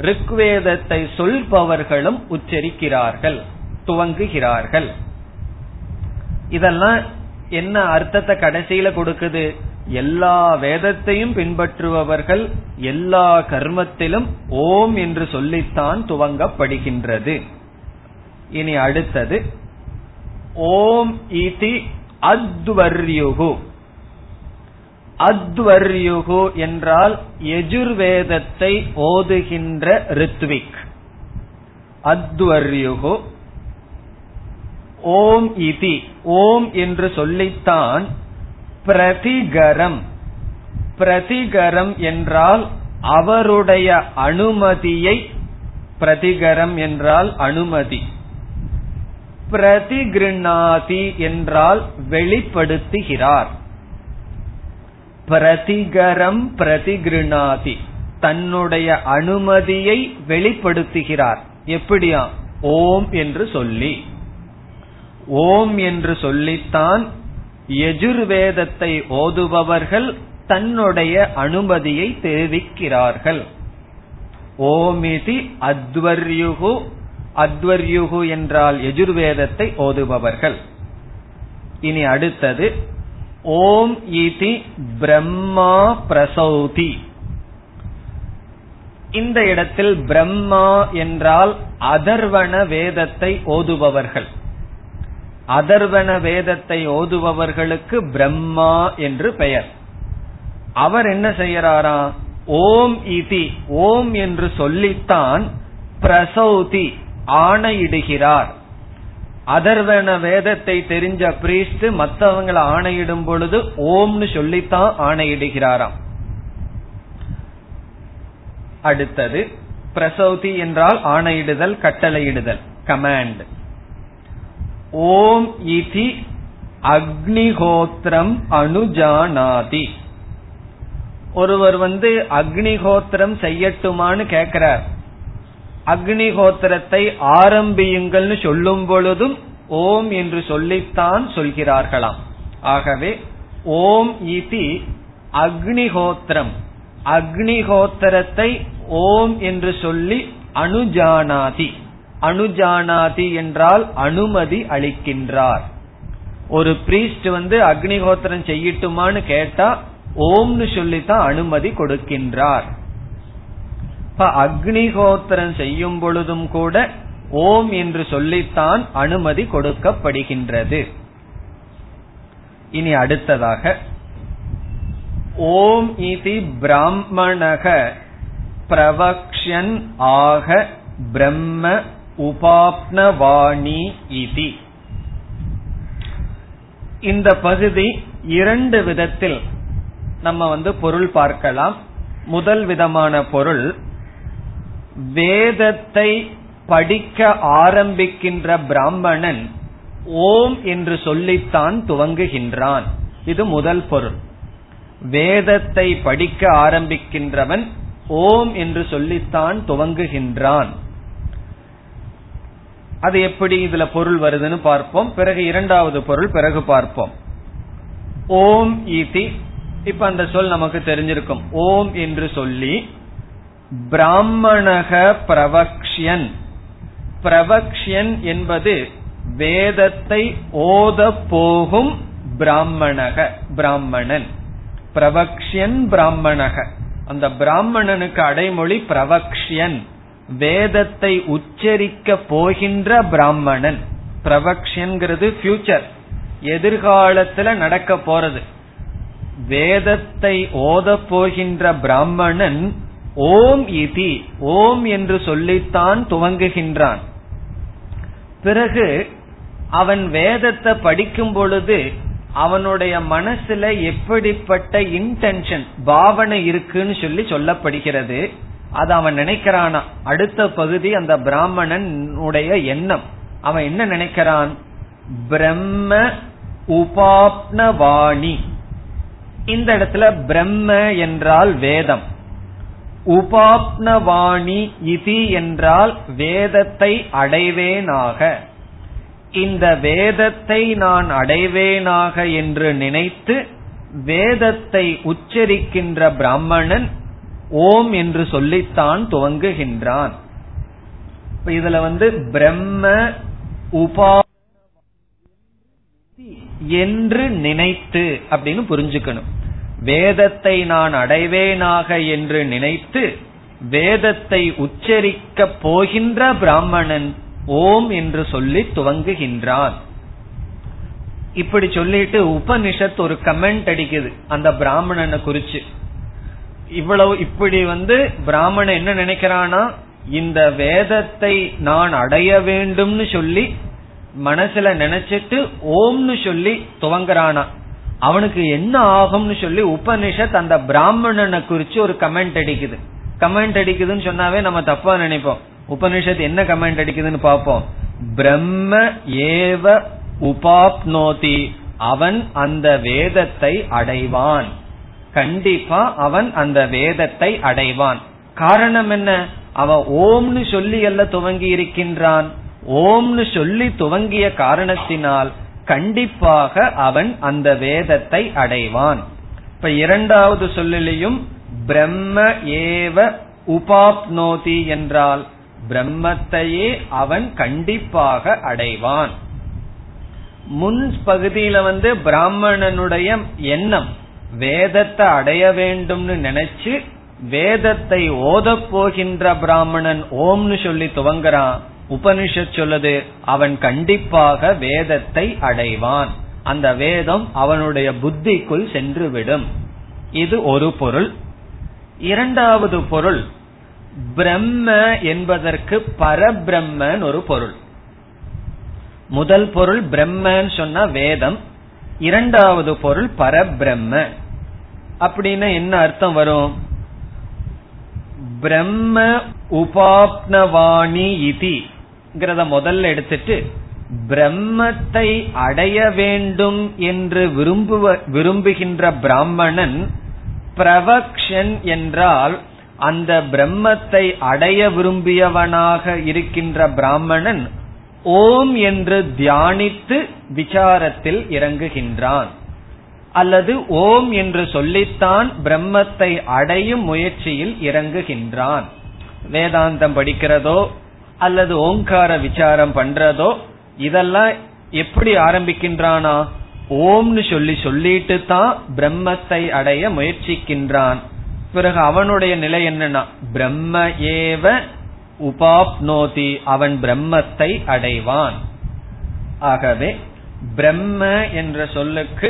ருக்வேதத்தை சொல்பவர்களும் உச்சரிக்கிறார்கள், துவங்குகிறார்கள். இதெல்லாம் என்ன அர்த்தத்தை கடைசியில கொடுக்குது? எல்லா வேதத்தையும் பின்பற்றுபவர்கள் எல்லா கர்மத்திலும் ஓம் என்று சொல்லித்தான் துவங்கப்படுகின்றது. இனி அடுத்தது ஓம் இதி அத்வர்யுகு. அத்வர்யுகு என்றால் யஜுர்வேதத்தை ஓதுகின்ற ரித்விக். அத்வர்யுகு ஓம் இதி ஓம் என்று சொல்லித்தான் பிரதிகரம். பிரதிகரம் என்றால் அவருடைய அனுமதியை, பிரதிகரம் என்றால் அனுமதி. பிரதிகிருணாதி என்றால் வெளிப்படுத்துகிறார். பிரதிகரம் பிரதிகிருணாதி, தன்னுடைய அனுமதியை வெளிப்படுத்துகிறார். எப்படியா? ஓம் என்று சொல்லி. ஓம் என்று சொல்லித்தான் யஜுர்வேதத்தை ஓதுபவர்கள் தன்னுடைய அனுமதியை தெரிவிக்கிறார்கள். ஓமிதி அத்வர்யுகு. அத்வர்யுகு என்றால் யஜுர்வேதத்தை ஓதுபவர்கள். இனி அடுத்தது ஓம் இதி பிரம்மா பிரசௌதி. இந்த இடத்தில் பிரம்மா என்றால் அதர்வண வேதத்தை ஓதுபவர்கள். அதர்வண வேதத்தை ஓதுபவர்களுக்கு பிரம்மா என்று பெயர். அவர் என்ன செய்யறாரா? ஓம் இதி ஓம் என்று சொல்லித்தான் பிரசௌதி ஆணையிடுகிறார். அதர்வன வேதத்தை தெரிஞ்ச பிரீஸ்ட் மற்றவங்களை ஆணையிடும் பொழுது ஓம்னு சொல்லித்தான் ஆணையிடுகிறாராம். அடுத்தது பிரசௌதி என்றால் ஆணையிடுதல், கட்டளையிடுதல், கமாண்ட். ஓம் இதி அக்னிஹோத்திரம் அனுஜானாதி. ஒருவர் அக்னிஹோத்திரம் செய்யட்டுமான்னு கேட்கிறார். அக்னிஹோத்திரத்தை ஆரம்பியுங்கள் சொல்லும் பொழுதும் ஓம் என்று சொல்லித்தான் சொல்கிறார்களாம். ஆகவே ஓம் இதி அக்னிஹோத்திரம், அக்னிஹோத்திரத்தை ஓம் என்று சொல்லி அனுஜானாதி. அனுஜானாதி என்றால் அனுமதி அளிக்கின்றார். ஒரு பிரீஸ்ட் அக்னிஹோத்திரம் செய்யட்டுமான்னு கேட்டா ஓம்னு சொல்லித்தான் அனுமதி கொடுக்கின்றார். அக்னிஹோத்திரம் செய்யும் பொழுதும் கூட ஓம் என்று சொல்லித்தான் அனுமதி கொடுக்கப்படுகின்றது. இனி அடுத்ததாக ஓம் இதி பிராமணக பிரவக்ஷன் ஆக பிரம்ம உபாப்னவாணி இதி. இந்த பகுதி இரண்டு விதத்தில் நம்ம பொருள் பார்க்கலாம். முதல் விதமான பொருள், வேதத்தை படிக்க ஆரம்பிக்கின்ற பிராமணன் ஓம் என்று சொல்லித்தான் துவங்குகின்றான். இது முதல் பொருள். வேதத்தை படிக்க ஆரம்பிக்கின்றவன் ஓம் என்று சொல்லித்தான் துவங்குகின்றான். அது எப்படி இதுல பொருள் வருதுன்னு பார்ப்போம். பிறகு இரண்டாவது பொருள் பிறகு பார்ப்போம். ஓம் இதி, இப்ப அந்த சொல் நமக்கு தெரிஞ்சிருக்கும். ஓம் என்று சொல்லி பிராமணக பிரவக்ஷ்யன். பிரவக்ஷ்யன் என்பது வேதத்தை ஓத போகும் பிராமணக, பிராமணன். பிரவக்ஷ்யன் பிராமணக, அந்த பிராமணனுக்கு அடைமொழி பிரவக்ஷ்யன், வேதத்தை உச்சரிக்க போகின்ற பிராமணன். பிரவக்ஷ்யன்கிறது ஃபியூச்சர், எதிர்காலத்துல நடக்க போறது. வேதத்தை ஓத போகின்ற பிராமணன் ஓம் இதி ஓம் என்று சொல்லித்தான் துவங்குகின்றான். பிறகு அவன் வேதத்தை படிக்கும் பொழுது அவனுடைய மனசுல எப்படிப்பட்ட இன்டென்ஷன் பாவனை இருக்குன்னு சொல்லி சொல்லப்படுகிறது. அது அவன் நினைக்கிறானா, அடுத்த பகுதி அந்த பிராமணன் உடைய எண்ணம். அவன் என்ன நினைக்கிறான், பிரம்ம உபாப்னவாணி. இந்த இடத்துல பிரம்ம என்றால் வேதம், உபாப்னவாணி இதி என்றால் வேதத்தை அடைவேனாக, இந்த வேதத்தை நான் அடைவேனாக என்று நினைத்து வேதத்தை உச்சரிக்கின்ற பிராமணன் ஓம் என்று சொல்லித்தான் துவங்குகின்றான். இதுல பிரம்ம உபா என்று நினைத்து அப்படின்னு புரிஞ்சுக்கணும். வேதத்தை நான் அடைவேனாக என்று நினைத்து வேதத்தை உச்சரிக்க போகின்ற பிராமணன் ஓம் என்று சொல்லி துவங்குகின்றான். இப்படி சொல்லிட்டு உபனிஷத் ஒரு கமெண்ட் அடிக்குது அந்த பிராமணனை குறிச்சு. இவ்வளவு இப்படி பிராமணன் என்ன நினைக்கிறானா, இந்த வேதத்தை நான் அடைய வேண்டும்னு சொல்லி மனசுல நினைச்சிட்டு ஓம்னு சொல்லி துவங்குறானா, அவனுக்கு என்ன ஆகும்னு சொல்லி உபனிஷத் அந்த பிராமணனை குறிச்சு ஒரு கமெண்ட் அடிக்குது. கமெண்ட் அடிக்குதுன்னு சொன்னாவே நம்ம தப்பா நினைப்போம். உபனிஷத் என்ன கமெண்ட் அடிக்குதுன்னு பாப்போம். பிரம்ம ஏவ உபாப்னோதி, அவன் அந்த வேதத்தை அடைவான், கண்டிப்பா அவன் அந்த வேதத்தை அடைவான். காரணம் என்ன, அவன் ஓம்னு சொல்லி எல்லாம் துவங்கி இருக்கின்றான். ஓம்னு சொல்லி துவங்கிய காரணத்தினால் கண்டிப்பாக அவன் அந்த வேதத்தை அடைவான். இப்ப இரண்டாவது சொல்லிலையும் பிரம்ம ஏவ உபாப்னோதி என்றால் பிரம்மத்தையே அவன் கண்டிப்பாக அடைவான். முன் பகுதியில பிராமணனுடைய எண்ணம் வேதத்தை அடைய வேண்டும்னு நினைச்சு வேதத்தை ஓத போகின்ற பிராமணன் ஓம்னு சொல்லி துவங்குறான். உபனிஷத் சொல்லுது அவன் கண்டிப்பாக வேதத்தை அடைவான், அந்த வேதம் அவனுடைய புத்திக்குள் சென்று விடும். இது ஒரு பொருள். இரண்டாவது பொருள், பிரம்ம என்பதற்கு பரபிரம்மன் ஒரு பொருள். முதல் பொருள் பிரம்மன் சொன்னா வேதம், இரண்டாவது பொருள் பரபிரம்ம. அப்படின்னா என்ன அர்த்தம் வரும், பிரம்ம உபாப்னவாணி இதிங்கிறத முதல்ல எடுத்துட்டு பிரம்மத்தை அடைய வேண்டும் என்று விரும்புகின்ற பிராமணன் பிரவக்ஷன் என்றால் அந்த பிரம்மத்தை அடைய விரும்பியவனாக இருக்கின்ற பிராமணன் ஓம் என்று தியானித்து விசாரத்தில் இறங்குகின்றான். அல்லது ஓம் என்று சொல்லித்தான் பிரம்மத்தை அடையும் முயற்சியில் இறங்குகின்றான். வேதாந்தம் படிக்கிறதோ அல்லது ஓங்கார விசாரம் பண்றதோ இதெல்லாம் எப்படி ஆரம்பிக்கின்றானா, ஓம்னு சொல்லிட்டு தான் பிரம்மத்தை அடைய முயற்சிக்கின்றான். பிறகு அவனுடைய நிலை என்னன்னா பிரம்ம ஏவ உபாப்னோதி, அவன் பிரம்மத்தை அடைவான். ஆகவே பிரம்ம என்ற சொல்லுக்கு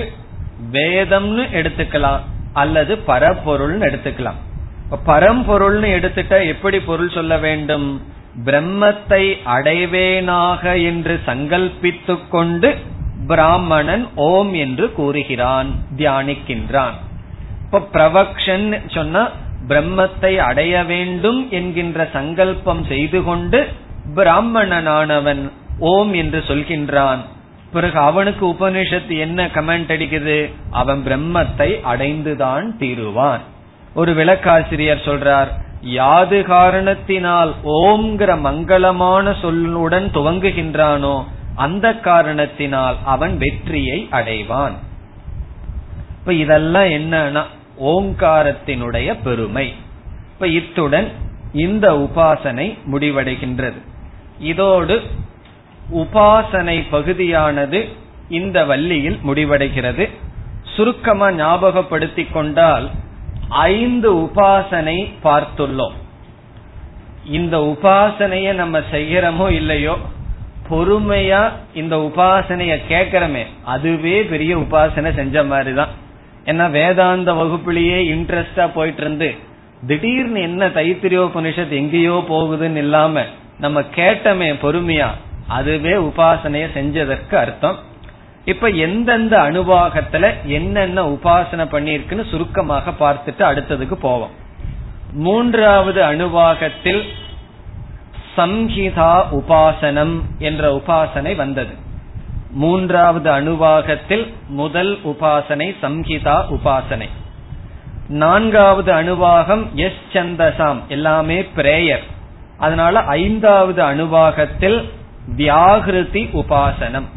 வேதம்னு எடுத்துக்கலாம் அல்லது பரப்பொருள்னு எடுத்துக்கலாம். பரம்பொருள்னு எடுத்துட்டா எப்படி பொருள் சொல்ல வேண்டும், பிரம்மத்தை அடைவேனாக என்று சங்கல்பித்து கொண்டு பிராமணன் ஓம் என்று கூறுகிறான், தியானிக்கின்றான். இப்ப பிரவக்ஷன் சொன்னா பிரம்மத்தை அடைய வேண்டும் என்கின்ற சங்கல்பம் செய்து கொண்டு பிராமணனானவன் ஓம் என்று சொல்கின்றான். பிறகு அவனுக்கு உபனிஷத்து என்ன கமெண்ட் அடிக்குது, அவன் பிரம்மத்தை அடைந்துதான் தீருவான். ஒரு விளக்காசிரியர் சொல்றார், யாது காரணத்தினால் ஓம்ங்கிற மங்களமான சொல்லுடன் துவங்குகின்றானோ அந்த காரணத்தினால் அவன் வெற்றியை அடைவான். இப்ப இதெல்லாம் என்னன்னா ஓங்காரத்தினுடைய பெருமை. இப்ப இத்துடன் இந்த உபாசனை முடிவடைகின்றது. இதோடு உபாசனை பகுதியானது இந்த வள்ளியில் முடிவடைகிறது. சுருக்கமா ஞாபகப்படுத்திக் கொண்டால் 5 உபாசனை பார்த்துள்ளோம். இந்த உபாசனையை நம்ம செய்கிறோமோ இல்லையோ பொறுமையா இந்த உபாசனைய கேக்கிறமே அதுவே பெரிய உபாசனை செஞ்ச மாதிரிதான். ஏன்னா வேதாந்த வகுப்பிலேயே இன்ட்ரெஸ்டா போயிட்டு இருந்து திடீர்னு என்ன தைத்திரியோபனிஷத் எங்கேயோ போகுதுன்னு இல்லாம நம்ம கேட்டமே பொறுமையா, அதுவே உபாசனைய செஞ்சதற்கு அர்த்தம். இப்ப எந்தெந்த அனுபாகத்துல என்னென்ன உபாசனை பண்ணிருக்குன்னு சுருக்கமாக பார்த்துட்டு அடுத்ததுக்கு போவோம். மூன்றாவது அனுபாகத்தில் சம்ஹிதா உபாசனம் என்ற உபாசனை வந்தது. மூன்றாவது அனுபாகத்தில் முதல் உபாசனை சம்ஹிதா உபாசனை. நான்காவது அனுபாகம் எஸ் சந்தசாம், எல்லாமே பிரேயர். அதனால ஐந்தாவது அனுபாகத்தில் வியாகிருதி உபாசனம்.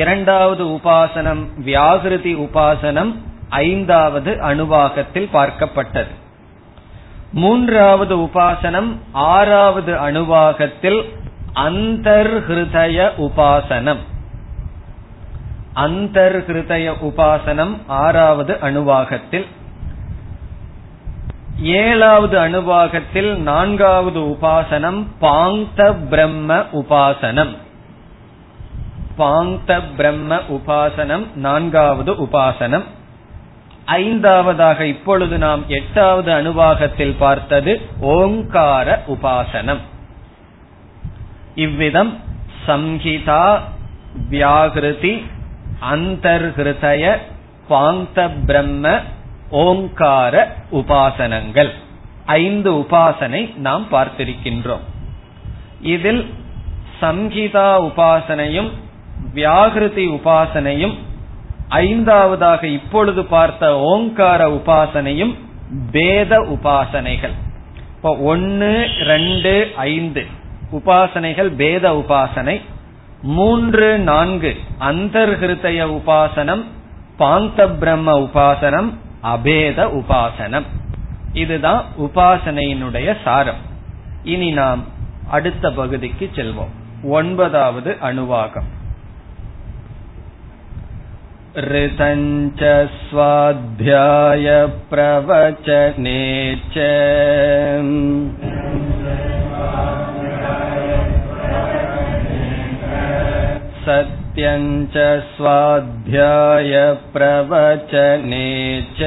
இரண்டாவது உபாசனம் வியாகிருதி உபாசனம் ஐந்தாவது அனுபாகத்தில் பார்க்கப்பட்டது. மூன்றாவது உபாசனம் ஆறாவது அனுபாகத்தில் அந்தர்ஹிருதய உபாசனம். அந்தர்ஹிருதய உபாசனம் ஆறாவது அனுபாகத்தில். ஏழாவது அனுபாகத்தில் நான்காவது உபாசனம் பாங்க பிரம்ம உபாசனம். பாங்க பிரம்ம உபாசனம் நான்காவது உபாசனம். ஐந்தாவதாக இப்பொழுது நாம் எட்டாவது அனுபாகத்தில் பார்த்தது ஓங்கார உபாசனம். இவ்விதம் சம்ஹிதா, வியாகிருதி, அந்தர்ஹிருதய, பாங்க பிரம்ம, ஓங்கார உபாசனங்கள், ஐந்து உபாசனை நாம் பார்த்திருக்கின்றோம். இதில் சம்ஹிதா உபாசனையும் வியாகிருதி உபாசனையும் ஐந்தாவதாக இப்பொழுது பார்த்த ஓங்கார உபாசனையும் பேத உபாசனைகள். இப்போ 1, 2, 5 உபாசனைகள் பேத உபாசனை. 3, 4 அந்தர்ஹிருதய உபாசனம், பாங்க பிரம்ம உபாசனம், அபேத உபாசனம். இதுதான் உபாசனையினுடைய சாரம். இனி நாம் அடுத்த பகுதிக்கு செல்வோம். 9வது அனுவாகம். ரிதஞ்ச ஸ்வாத்யாய பிரவசனேச்ச சத்யஞ்ச ஸ்வாத்யாய பிரவசனேச்ச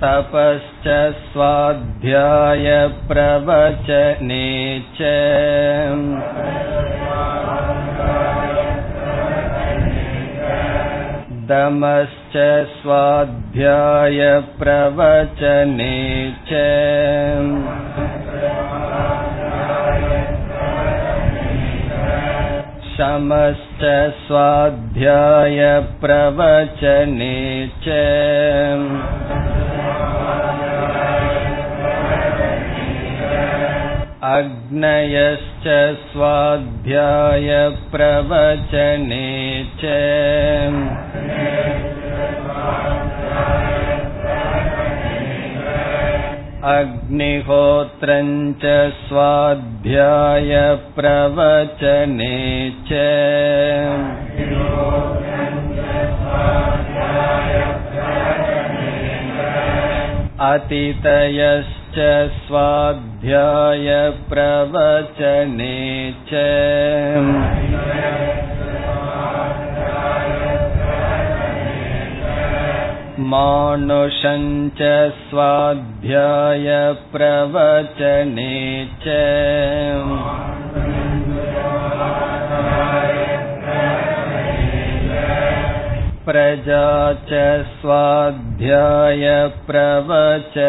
தபஸ்ச ஸ்வாத்யாய பிரவசனேச்ச தமஸ்ச ஸ்வாத்யாய பிரவசனேச்ச சமஸ்ச ஸ்வாத்யாய பிரவசனேச்ச அக்னயஸ்ச ஸ்வாத்யாய பிரவசனேச்ச அக்னிஹோத்ரஞ்ச ஸ்வாத்யாய பிரவசனேச்ச அதிதயஸ் ஸ்வாத்யாய பிரவசனேச்ச மானுஷஞ்ச ஸ்வாத்யாய பிரவசனேச்ச பிரஜாச்ச ஸ்வாத்யாய பிரவசனேச்ச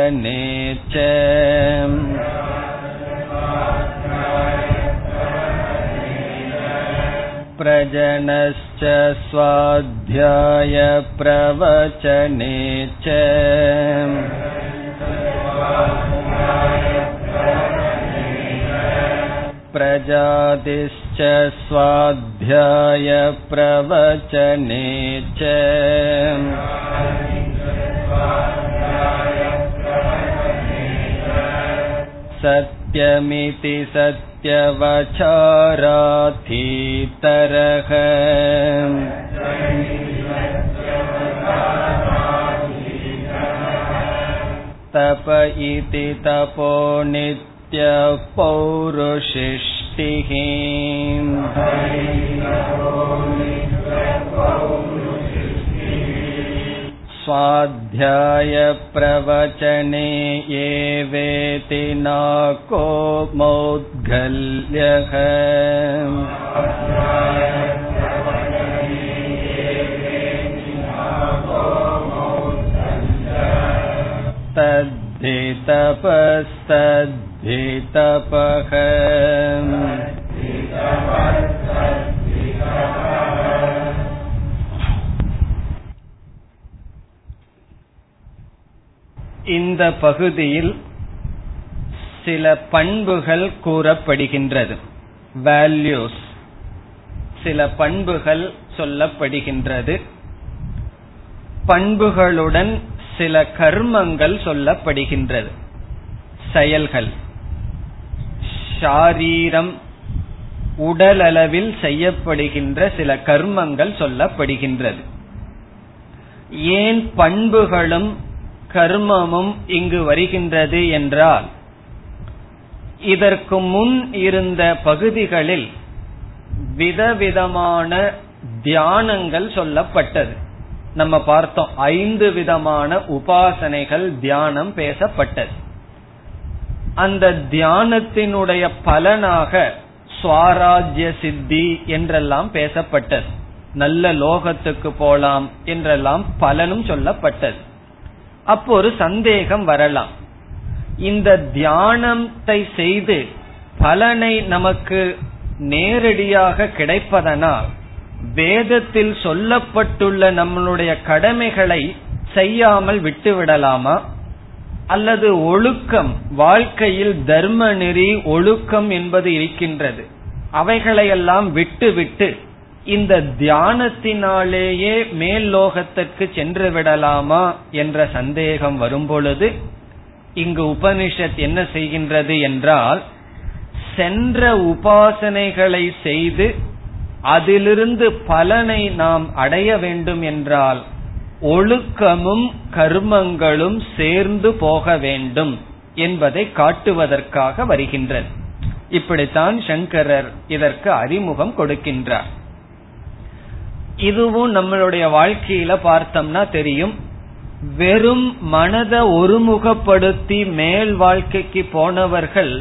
பிரஜனஸ்ச ஸ்வாத்யாய பிரவசனேச்ச பிரஜாதிஸ் ஸ்வாத்யாய பிரவசனேச்ச சத்யமிதி சத்யவசாராதீதரஹ தப இதி தபோ நித்ய பௌருஷிஷ்டிஹி. ஸ்வாத்யாய பிரவசனே ஏவேதி நாகோ மௌத்கல்யஹ. தத்தி தபஸ்தத்தி தபஹ. இந்த பகுதியில் சில பண்புகள் கூறப்படுகின்றது, வேல்யூஸ், சில பண்புகள் சொல்லப்படுகின்றது. பண்புகளுடன் சில கர்மங்கள் சொல்லப்படுகின்றது, செயல்கள். ஷாரீரம், உடலளவில் செய்யப்படுகின்ற சில கர்மங்கள் சொல்லப்படுகின்றது. ஏன் பண்புகளும் கர்மமும் இங்கு வருகின்றது என்றால், இதற்கு முன் இருந்த பகுதிகளில் விதவிதமான தியானங்கள் சொல்லப்பட்டது. நம்ம பார்த்தோம், 5 விதமான உபாசனைகள், தியானம் பேசப்பட்டது. அந்த தியானத்தினுடைய பலனாக ஸ்வராஜ்ய சித்தி என்றெல்லாம் பேசப்பட்டது, நல்ல லோகத்துக்கு போலாம் என்றெல்லாம் பலனும் சொல்லப்பட்டது. அப்போ ஒரு சந்தேகம் வரலாம், இந்த தியானத்தை செய்து பலனை நமக்கு நேரடியாக கிடைப்பதனால் வேதத்தில் சொல்லப்பட்டுள்ள நம்மளுடைய கடமைகளை செய்யாமல் விட்டுவிடலாமா, அல்லது ஒழுக்கம், வாழ்க்கையில் தர்ம நெறி, ஒழுக்கம் என்பது இருக்கின்றது, அவைகளையெல்லாம் விட்டுவிட்டு இந்த தியானத்தினாலேயே மேல் லோகத்திற்கு சென்று விடலாமா என்ற சந்தேகம் வரும்பொழுது இங்கு உபனிஷத் என்ன செய்கின்றது என்றால், சென்ற உபாசனைகளை செய்து அதிலிருந்து பலனை நாம் அடைய வேண்டும் என்றால் ஒழுக்கமும் கர்மங்களும் சேர்ந்து போக வேண்டும் என்பதை காட்டுவதற்காக வருகின்றது. இப்படித்தான் சங்கரர் இதற்கு அறிமுகம் கொடுக்கின்றார். இதுவும் நம்மளுடைய வாழ்க்கையில பார்த்தோம்னா தெரியும், வெறும் மனதை ஒருமுகப்படுத்தி மேல் வாழ்க்கைக்கு போனவர்கள்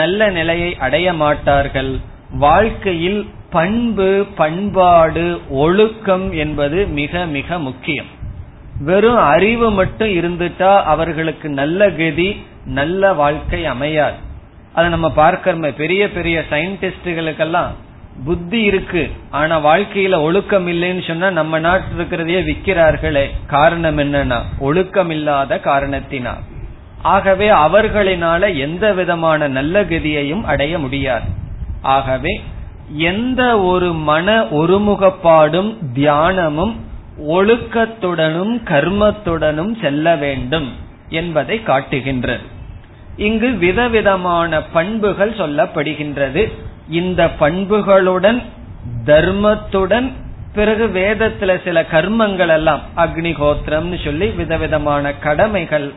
நல்ல நிலையை அடைய மாட்டார்கள். வாழ்க்கையில் பண்பு, பண்பாடு, ஒழுக்கம் என்பது மிக மிக முக்கியம். வெறும் அறிவு மட்டும் இருந்துட்டா அவர்களுக்கு நல்ல கதி, நல்ல வாழ்க்கை அமையாது. அதை நம்ம பார்க்கிறோம், பெரிய பெரிய சயின்டிஸ்டுகளுக்கெல்லாம் புத்தி இருக்கு, ஆனா வாழ்க்கையில ஒழுக்கம் இல்லைன்னு சொன்னா நம்ம நாட்டில் இருக்கிறதையே விற்கிறார்களே. காரணம் என்னன்னா ஒழுக்கம் இல்லாத காரணத்தினால். ஆகவே அவர்களினால எந்த விதமான நல்ல கதியையும் அடைய முடியாது. ஆகவே எந்த ஒரு மன ஒருமுகப்பாடும் தியானமும் ஒழுக்கத்துடனும் கர்மத்துடனும் செல்ல வேண்டும் என்பதை காட்டுகின்றது. இங்கு விதவிதமான பண்புகள் சொல்லப்படுகின்றது. இந்த பண்புகளுடன் தர்மத்துடன் பிறகு வேதத்துல சில கர்மங்கள் எல்லாம், அக்னிஹோத்திரம்னு சொல்லி விதவிதமான கடமைகள்,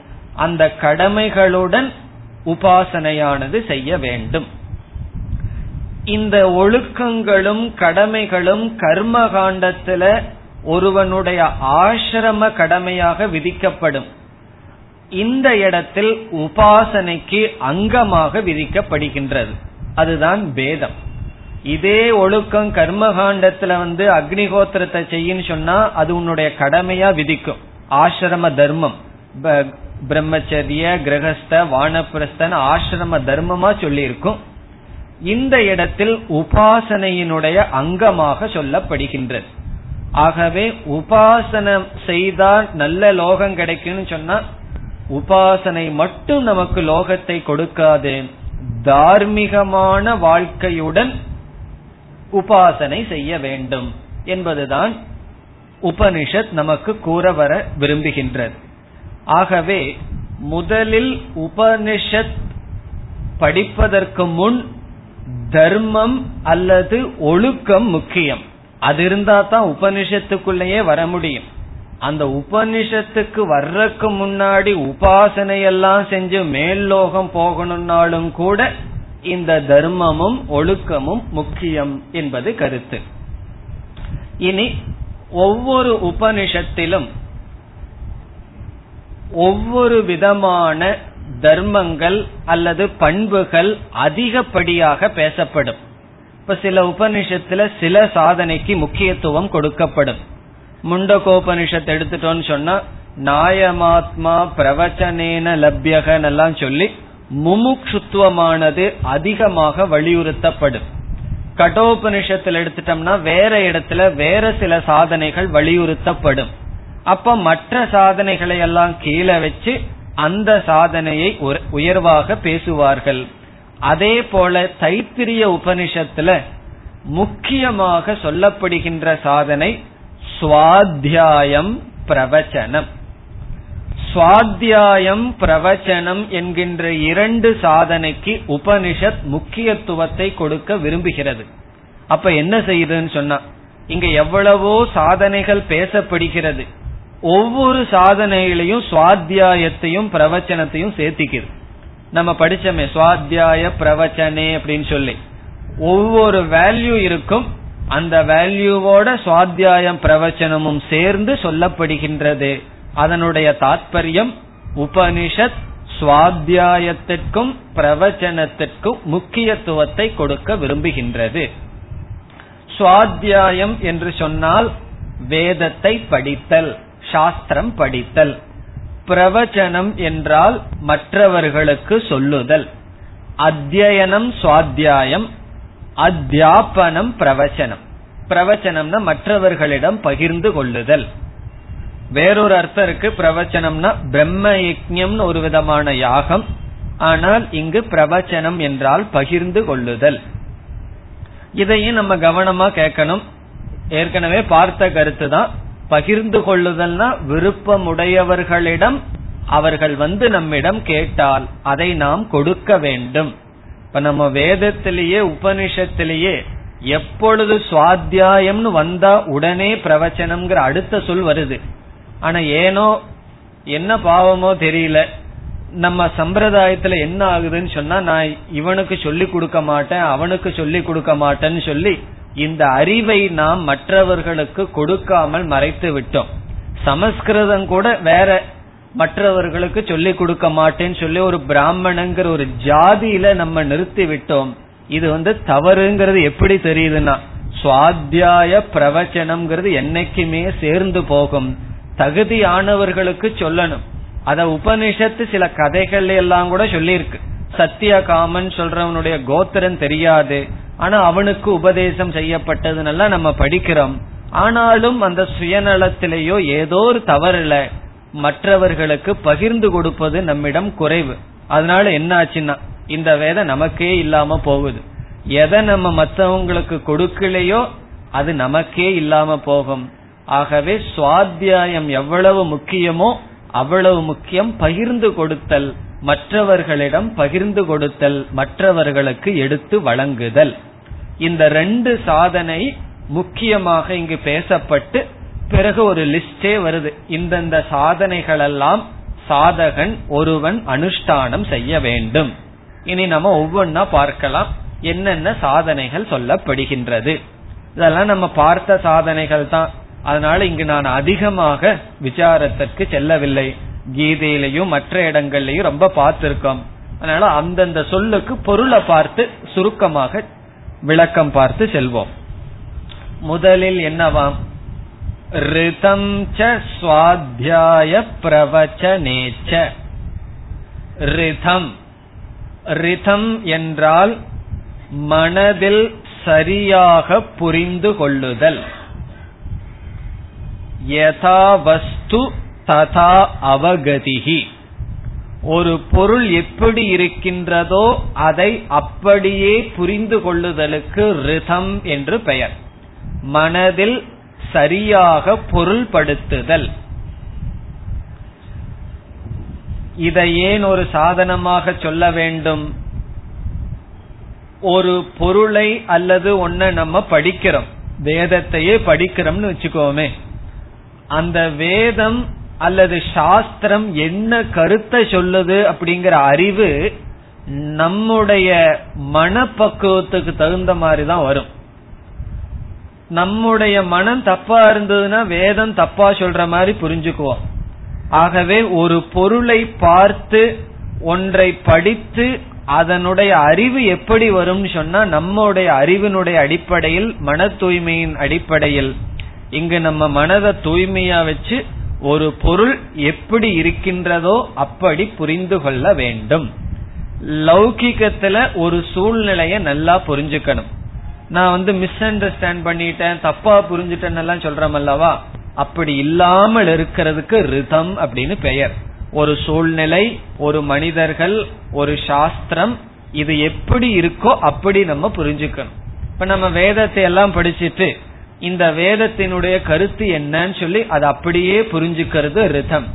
அந்த கடமைகளுடன் உபாசனையானது செய்ய வேண்டும். இந்த ஒழுக்கங்களும் கடமைகளும் கர்ம காண்டத்துல ஒருவனுடைய ஆசிரம கடமையாக விதிக்கப்படும். இந்த இடத்தில் உபாசனைக்கு அங்கமாக விதிக்கப்படுகின்றது, அதுதான் வேதம். இதே ஒழுக்கம் கர்மகாண்டத்துல அக்னிஹோத்திரத்தை செய்யின்னு சொன்னா அது உன்னுடைய கடமையா விதிக்கும், ஆசிரம தர்மம், பிரம்மச்சரிய, கிரகஸ்த, வானப்பிரஸ்தன் ஆசிரம தர்மமா சொல்லி இருக்கும். இந்த இடத்தில் உபாசனையினுடைய அங்கமாக சொல்லப்படுகின்றது. ஆகவே உபாசனம் செய்தால் நல்ல லோகம் கிடைக்கும்னு சொன்னா உபாசனை மட்டும் நமக்கு லோகத்தை கொடுக்காது, தார்மீகமான வாழ்க்கையுடன் உபாசனை செய்ய வேண்டும் என்பதுதான் உபனிஷத் நமக்கு கூற வர விரும்புகின்றது. ஆகவே முதலில் உபனிஷத் படிப்பதற்கு முன் தர்மம் அல்லது ஒழுக்கம் முக்கியம். அது இருந்தா தான் உபனிஷத்துக்குள்ளேயே வர முடியும். அந்த உபனிஷத்துக்கு வர்றதுக்கு முன்னாடி உபாசனை எல்லாம் செஞ்சு மேல்லோகம் போகணும்னாலும் கூட இந்த தர்மமும் ஒழுக்கமும் முக்கியம் என்பது கருத்து. இனி ஒவ்வொரு உபனிஷத்திலும் ஒவ்வொரு விதமான தர்மங்கள் அல்லது பண்புகள் அதிகப்படியாக பேசப்படும். இப்ப சில உபனிஷத்துல சில சாதனைக்கு முக்கியத்துவம் கொடுக்கப்படும். முண்டகோபனிஷத்தை எடுத்துட்டோம்னு சொன்னா நாயமாத்மா பிரவச்சனேன லப்யகன் எல்லாம் சொல்லி முமுக்ஷுத்துவமானது அதிகமாக வலியுறுத்தப்படும். கடோபனிஷத்துல எடுத்துட்டோம்னா வேற இடத்துல வேற சில சாதனைகள் வலியுறுத்தப்படும். அப்ப மற்ற சாதனைகளை எல்லாம் கீழே வச்சு அந்த சாதனையை உயர்வாக பேசுவார்கள். அதே போல தைத்திரிய உபனிஷத்துல முக்கியமாக சொல்லப்படுகின்ற சாதனை ஸ்வாத்யாயம் பிரவச்சனம். ஸ்வாத்யாயம் பிரவச்சனம் என்கின்ற இரண்டு சாதனைக்கு உபனிஷத் முக்கியத்துவத்தை கொடுக்க விரும்புகிறது. அப்ப என்ன செய்யுதுன்னு சொன்னா, இங்க எவ்வளவோ சாதனைகள் பேசப்படுகிறது, ஒவ்வொரு சாதனையிலையும் சுவாத்தியாயத்தையும் பிரவச்சனத்தையும் சேர்த்திக்கிறது. நம்ம படிச்சோமே சுவாத்தியாய பிரவச்சனே அப்படின்னு சொல்லி, ஒவ்வொரு வேல்யூ இருக்கும், அந்த வேல்யூவோட சுவாத்தியாயம் பிரவச்சனமும் சேர்ந்து சொல்லப்படுகின்றது. அதனுடைய தாற்பயம் உபனிஷத் சுவாத்தியாயத்திற்கும் பிரவச்சனத்திற்கும் முக்கியத்துவத்தை கொடுக்க விரும்புகின்றது. சுவாத்தியாயம் என்று சொன்னால் வேதத்தை படித்தல், சாஸ்திரம் படித்தல். பிரவச்சனம் என்றால் மற்றவர்களுக்கு சொல்லுதல். அத்யயனம் சுவாத்தியாயம், அத்யாபனம் பிரவச்சனம். பிரவச்சனம்னா மற்றவர்களிடம் பகிர்ந்து கொள்ளுதல். வேறொரு அர்த்தம் இருக்கு, பிரவச்சனம்னா பிரம்ம யஜ்ஞம், ஒரு விதமான யாகம். ஆனால் இங்கு பிரவச்சனம் என்றால் பகிர்ந்து கொள்ளுதல். இதையும் நம்ம கவனமா கேட்கணும். ஏற்கனவே பார்த்த கருத்து தான், பகிர்ந்து கொள்ளுதல்னா விருப்பமுடையவர்களிடம் அவர்கள் வந்து நம்மிடம் கேட்டால் அதை நாம் கொடுக்க வேண்டும். இப்ப நம்ம வேதத்திலேயே உபனிஷத்திலேயே எப்பொழுது சுவாத்தியாயம்னு வந்தா உடனே பிரவச்சனம்ங்கிற அடுத்த சொல் வருது. ஆனா ஏனோ என்ன பாவமோ தெரியல, நம்ம சம்பிரதாயத்துல என்ன ஆகுதுன்னு சொன்னா, நான் இவனுக்கு சொல்லி கொடுக்க மாட்டேன், அவனுக்கு சொல்லி கொடுக்க மாட்டேன்னு சொல்லி இந்த அறிவை நாம் மற்றவர்களுக்கு கொடுக்காமல் மறைத்து விட்டோம். சமஸ்கிருதம் கூட வேற, மற்றவர்களுக்கு சொல்லி கொடுக்க மாட்டேன்னு சொல்லி ஒரு பிராமணங்கிற ஒரு ஜாதியில நம்ம நிறுத்தி விட்டோம். இது தவறுங்கிறது எப்படி தெரியுதுன்னா, சுவாத்தியாய பிரவச்சனம்ங்கிறது என்னைக்குமே சேர்ந்து போகும். தகுதியானவர்களுக்கு சொல்லணும். அத உபனிஷத்து சில கதைகள் எல்லாம் கூட சொல்லியிருக்கு. சத்தியகாமன் சொல்றவனுடைய கோத்திரம் தெரியாது, ஆனா அவனுக்கு உபதேசம் செய்யப்பட்டதுனால நம்ம படிக்கிறோம். ஆனாலும் அந்த சுயநலத்திலேயோ ஏதோ ஒரு தவறுல மற்றவர்களுக்கு பகிர்ந்து கொடுப்பது நம்மிடம் குறைவு. அதனால என்ன ஆச்சுன்னா, இந்த வேதம் நமக்கே இல்லாம போகுது. எதை நம்ம மற்றவங்களுக்கு கொடுக்கலையோ அது நமக்கே இல்லாம போகும். ஆகவே சுவாத்தியாயம் எவ்வளவு முக்கியமோ அவ்வளவு முக்கியம் பகிர்ந்து கொடுத்தல், மற்றவர்களிடம் பகிர்ந்து கொடுத்தல், மற்றவர்களுக்கு எடுத்து வழங்குதல். இந்த ரெண்டு சாதனை முக்கியமாக இங்கு பேசப்பட்டு பிறகு ஒரு லிஸ்டே வருது. இந்தந்த சாதனைகள் எல்லாம் சாதகன் ஒருவன் அனுஷ்டானம் செய்ய வேண்டும். இனி நம்ம ஒவ்வொன்னா பார்க்கலாம் என்னென்ன சாதனைகள் சொல்லப்படுகின்றது. இதெல்லாம் நம்ம பார்த்த சாதனைகள் தான். அதனால இங்கு நான் அதிகமாக விசாரத்திற்கு செல்லவில்லை. கீதையிலையும் மற்ற இடங்கள்லயும் ரொம்ப பார்த்திருக்கோம். அதனால அந்தந்த சொல்லுக்கு பொருளை பார்த்து சுருக்கமாக விளக்கம் பார்த்து செல்வோம். முதலில் என்னவாம், ரிதம் ச ஸ்வாத்யாய பிரவச்சனேச்ச. ரிதம், ரிதம் என்றால் மனதில் சரியாக புரிந்து கொள்ளுதல். யதா வஸ்து ததா அவகதிஹி, ஒரு பொருள் எப்படி இருக்கின்றதோ அதை அப்படியே புரிந்து கொள்ளுதலுக்கு ரிதம் என்று பெயர். மனதில் சரியாக பொருள்படுத்துதல். இதை ஏன் ஒரு சாதனமாக சொல்ல வேண்டும்? ஒரு பொருளை அல்லது ஒன்ன நம்ம படிக்கிறோம், வேதத்தையே படிக்கிறோம்னு வச்சுக்கோமே, அந்த வேதம் அல்லது சாஸ்திரம் என்ன கருத்தை சொல்லுது அப்படிங்கிற அறிவு நம்முடைய மனப்பக்குவத்துக்கு தகுந்த மாதிரிதான் வரும். நம்முடைய மனம் தப்பா இருந்ததுன்னா வேதம் தப்பா சொல்ற மாதிரி புரிஞ்சுக்குவோம். ஆகவே ஒரு பொருளை பார்த்து ஒன்றை படித்து அதனுடைய அறிவு எப்படி வரும் சொன்னா நம்முடைய அறிவினுடைய அடிப்படையில், மன தூய்மையின் அடிப்படையில். இங்கு நம்ம மனதை தூய்மையா வச்சு ஒரு பொருள் எப்படி இருக்கின்றதோ அப்படி புரிந்து கொள்ள வேண்டும். லௌகிகத்துல ஒரு சூழ்நிலைய நல்லா புரிஞ்சுக்கணும். நான் மிஸ் அண்டர்ஸ்டாண்ட் பண்ணிட்டேன், தப்பா புரிஞ்சுட்டேன்னு எல்லாம் சொல்றோம் அல்லவா, அப்படி இல்லாமல் இருக்கிறதுக்கு ரிதம் அப்படின்னு பெயர். ஒரு சூழ்நிலை, ஒரு மனிதர்கள், ஒரு சாஸ்திரம், இது எப்படி இருக்கோ அப்படி நம்ம புரிஞ்சுக்கணும். இப்ப நம்ம வேதத்தை எல்லாம் படிச்சுட்டு இந்த வேதத்தினுடைய கருத்து என்னன்னு சொல்லி அது அப்படியே புரிஞ்சுக்கிறது ரிதம்.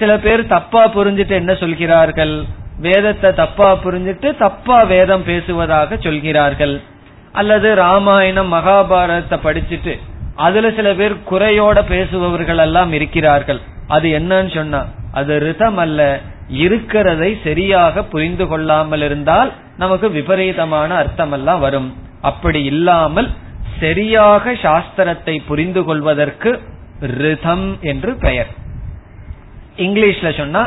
சில பேர் தப்பா புரிஞ்சுட்டு என்ன சொல்கிறார்கள், வேதத்தை தப்பா புரிஞ்சுட்டு தப்பா வேதம் பேசுவதாக சொல்கிறார்கள். அல்லது ராமாயணம் மகாபாரதத்தை படிச்சுட்டு அதுல சில பேர் குறையோட பேசுபவர்கள் எல்லாம் இருக்கிறார்கள். அது என்னன்னு சொன்னா அது ரிதம் அல்ல. இருக்கிறதை சரியாக புரிந்து கொள்ளாமல் இருந்தால் நமக்கு விபரீதமான அர்த்தம் எல்லாம் வரும். அப்படி இல்லாமல் சரியாக சாஸ்திரத்தை புரிந்து கொள்வதற்கு ரிதம் என்று பெயர். இங்கிலீஷ்ல சொன்னா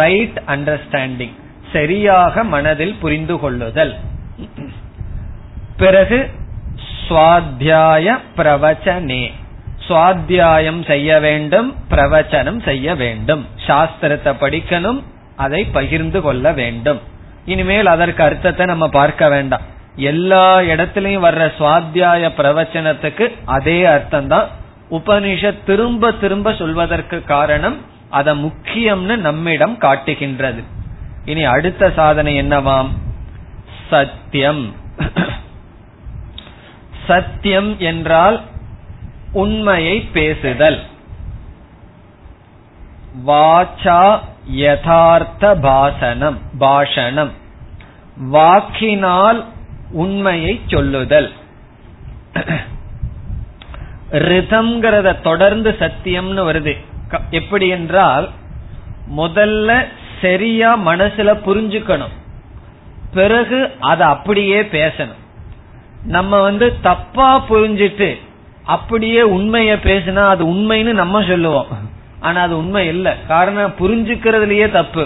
ரைட் அண்டர்ஸ்டாண்டிங், சரியாக மனதில் புரிந்து கொள்ளுதல். பிறகு ஸ்வாத்யாய பிரவச்சனே, ஸ்வாத்யாயம் செய்ய வேண்டும், பிரவச்சனம் செய்ய வேண்டும். சாஸ்திரத்தை படிக்கணும், அதை பகிர்ந்து கொள்ள வேண்டும். இனிமேல் அதற்கு அர்த்தத்தை நம்ம பார்க்க வேண்டாம். எல்லா இடத்திலையும் வர்ற சுவாத்தியாய பிரவச்சனத்துக்கு அதே அர்த்தம் தான். உபனிஷத் திரும்ப திரும்ப சொல்வதற்கு காரணம் அத முக்கியம்னு நம்மிடம் காட்டுகின்றது. இனி அடுத்த சாதனை என்னவாம்? சத்தியம். சத்தியம் என்றால் உண்மையை பேசுதல். வாச்சா யதார்த்த பாசனம், பாஷணம், வாக்கினால் உண்மையை சொல்லுதல். ரிதம்ங்கிறத தொடர்ந்து சத்தியம்னு வருது. எப்படி என்றால் முதல்ல சரியா மனசுல புரிஞ்சுக்கணும், பிறகு அதை அப்படியே பேசணும். நம்ம தப்பா புரிஞ்சிட்டு அப்படியே உண்மைய பேசினா அது உண்மைன்னு நம்ம சொல்லுவோம், ஆனா அது உண்மை இல்ல. காரணம் புரிஞ்சுக்கிறதுலயே தப்பு.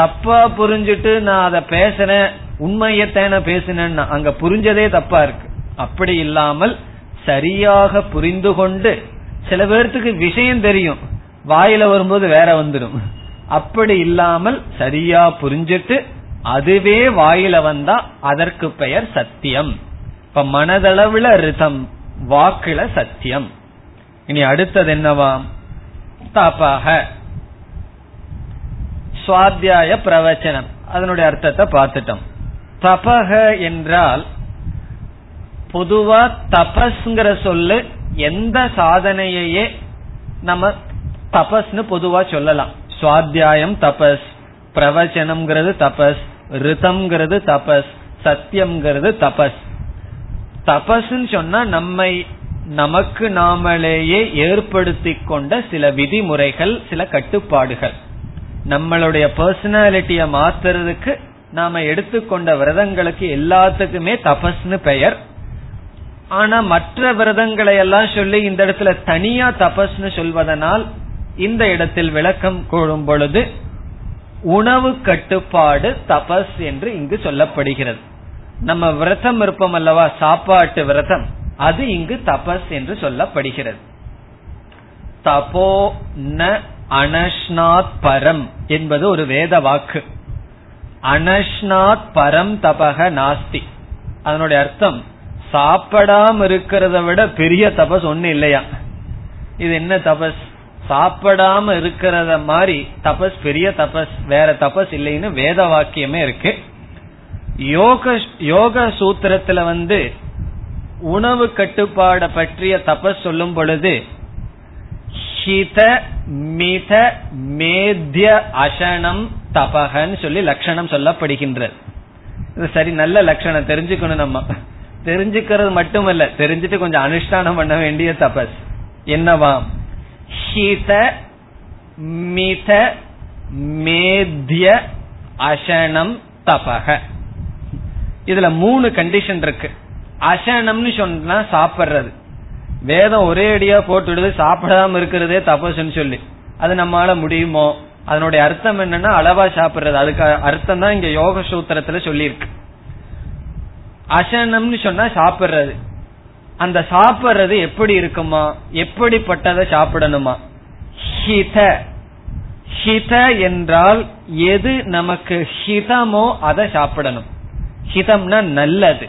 தப்பா புரிஞ்சுட்டு நான் அதை பேசுறேன், உண்மையத்தான பேசினேன்னா அங்க புரிஞ்சதே தப்பா இருக்கு. அப்படி இல்லாமல் சரியாக புரிந்து கொண்டு, சில பேர்த்துக்கு விஷயம் தெரியும், வாயில வரும்போது வேற வந்துடும். அப்படி இல்லாமல் சரியா புரிஞ்சிட்டு அதுவே வாயில வந்தா அதற்கு பெயர் சத்தியம். இப்ப மனதளவுல ரிதம், வாக்குல சத்தியம். இனி அடுத்தது என்னவாம்? தபஹ, ஸ்வாத்யாய பிரவச்சனம், அதனுடைய அர்த்தத்தை பார்த்துட்டோம். தபஹ என்றால் பொதுவா தபஸ்ங்கிற சொல்லு எந்த சாதனையே நம்ம தபஸ்னு பொதுவா சொல்லலாம். சுவாத்தியாயம் தபஸ், பிரவச்சனம்ங்கிறது தபஸ், ரிதம்ங்கிறது தபஸ், சத்தியம்ங்கிறது தபஸ். தபஸ்ன்னு சொன்னா நம்மை நமக்கு நாமளேயே ஏற்படுத்தி கொண்ட சில விதிமுறைகள், சில கட்டுப்பாடுகள். நம்மளுடைய பர்சனாலிட்டிய மாத்துறதுக்கு நாம எடுத்துக்கொண்ட விரதங்களுக்கு எல்லாத்துக்குமே தபஸ்னு பெயர். ஆனா மற்ற விரதங்களை எல்லாம் சொல்லி இந்த இடத்துல தனியா தபஸ்னு சொல்வதனால் இந்த இடத்தில் விளக்கம் கூறும் பொழுது உணவு கட்டுப்பாடு தபஸ் என்று இங்கு சொல்லப்படுகிறது. நம்ம விரதம் இருப்போம் அல்லவா, சாப்பாட்டு விரதம், அது இங்கு தபஸ் என்று சொல்லப்படுகிறது. தபோ ந அனஷ்நாத் பரம் என்பது ஒரு வேத வாக்கு. அனஷ்நாத் பரம் தபக நாஸ்தி. அதனுடைய அர்த்தம் சாப்பிடாம இருக்கிறத விட பெரிய தபஸ் ஒண்ணு இல்லையா. இது என்ன தபஸ்? சாப்பிடாம இருக்கிறத மாதிரி தபஸ் பெரிய தபஸ், வேற தபஸ் இல்லைன்னு வேத வாக்கியமே இருக்கு. யோக சூத்திரத்துல உணவு கட்டுப்பாட பற்றிய தபஸ் சொல்லும் பொழுது ஹித மித மேத்ய அசனம் தபகன்னு சொல்லி லட்சணம் சொல்லப்படுகின்றது. இது சரி, நல்ல லட்சணம் தெரிஞ்சுக்கணும். நம்ம தெரிஞ்சுக்கிறது மட்டுமல்ல, தெரிஞ்சுட்டு கொஞ்சம் அனுஷ்டானம் பண்ண வேண்டிய தபஸ் என்னவாம்? ஹித மித மேத்ய அசனம் தபக. இதுல 3 கண்டிஷன் இருக்கு. அசனம்னு சொன்னா சாப்பிடுறது. வேதம் ஒரே அடியா போட்டுடுது, சாப்பிடாம இருக்கிறதே தபசுன்னு சொல்லி. அது நம்மளால முடியுமோ? அதனுடைய அர்த்தம் என்னன்னா அளவா சாப்பிடுறது. அதுக்கு அர்த்தம் தான் இங்க யோக சூத்திரத்துல சொல்லியிருக்கு. அசனம்னு சொன்னா சாப்பிடுறது. அந்த சாப்பிடுறது எப்படி இருக்குமா? எப்படிப்பட்டதை சாப்பிடணுமா? ஹித. ஹித என்றால் எது நமக்கு ஹிதமோ அதை சாப்பிடணும். ஹிதம்னா நல்லது,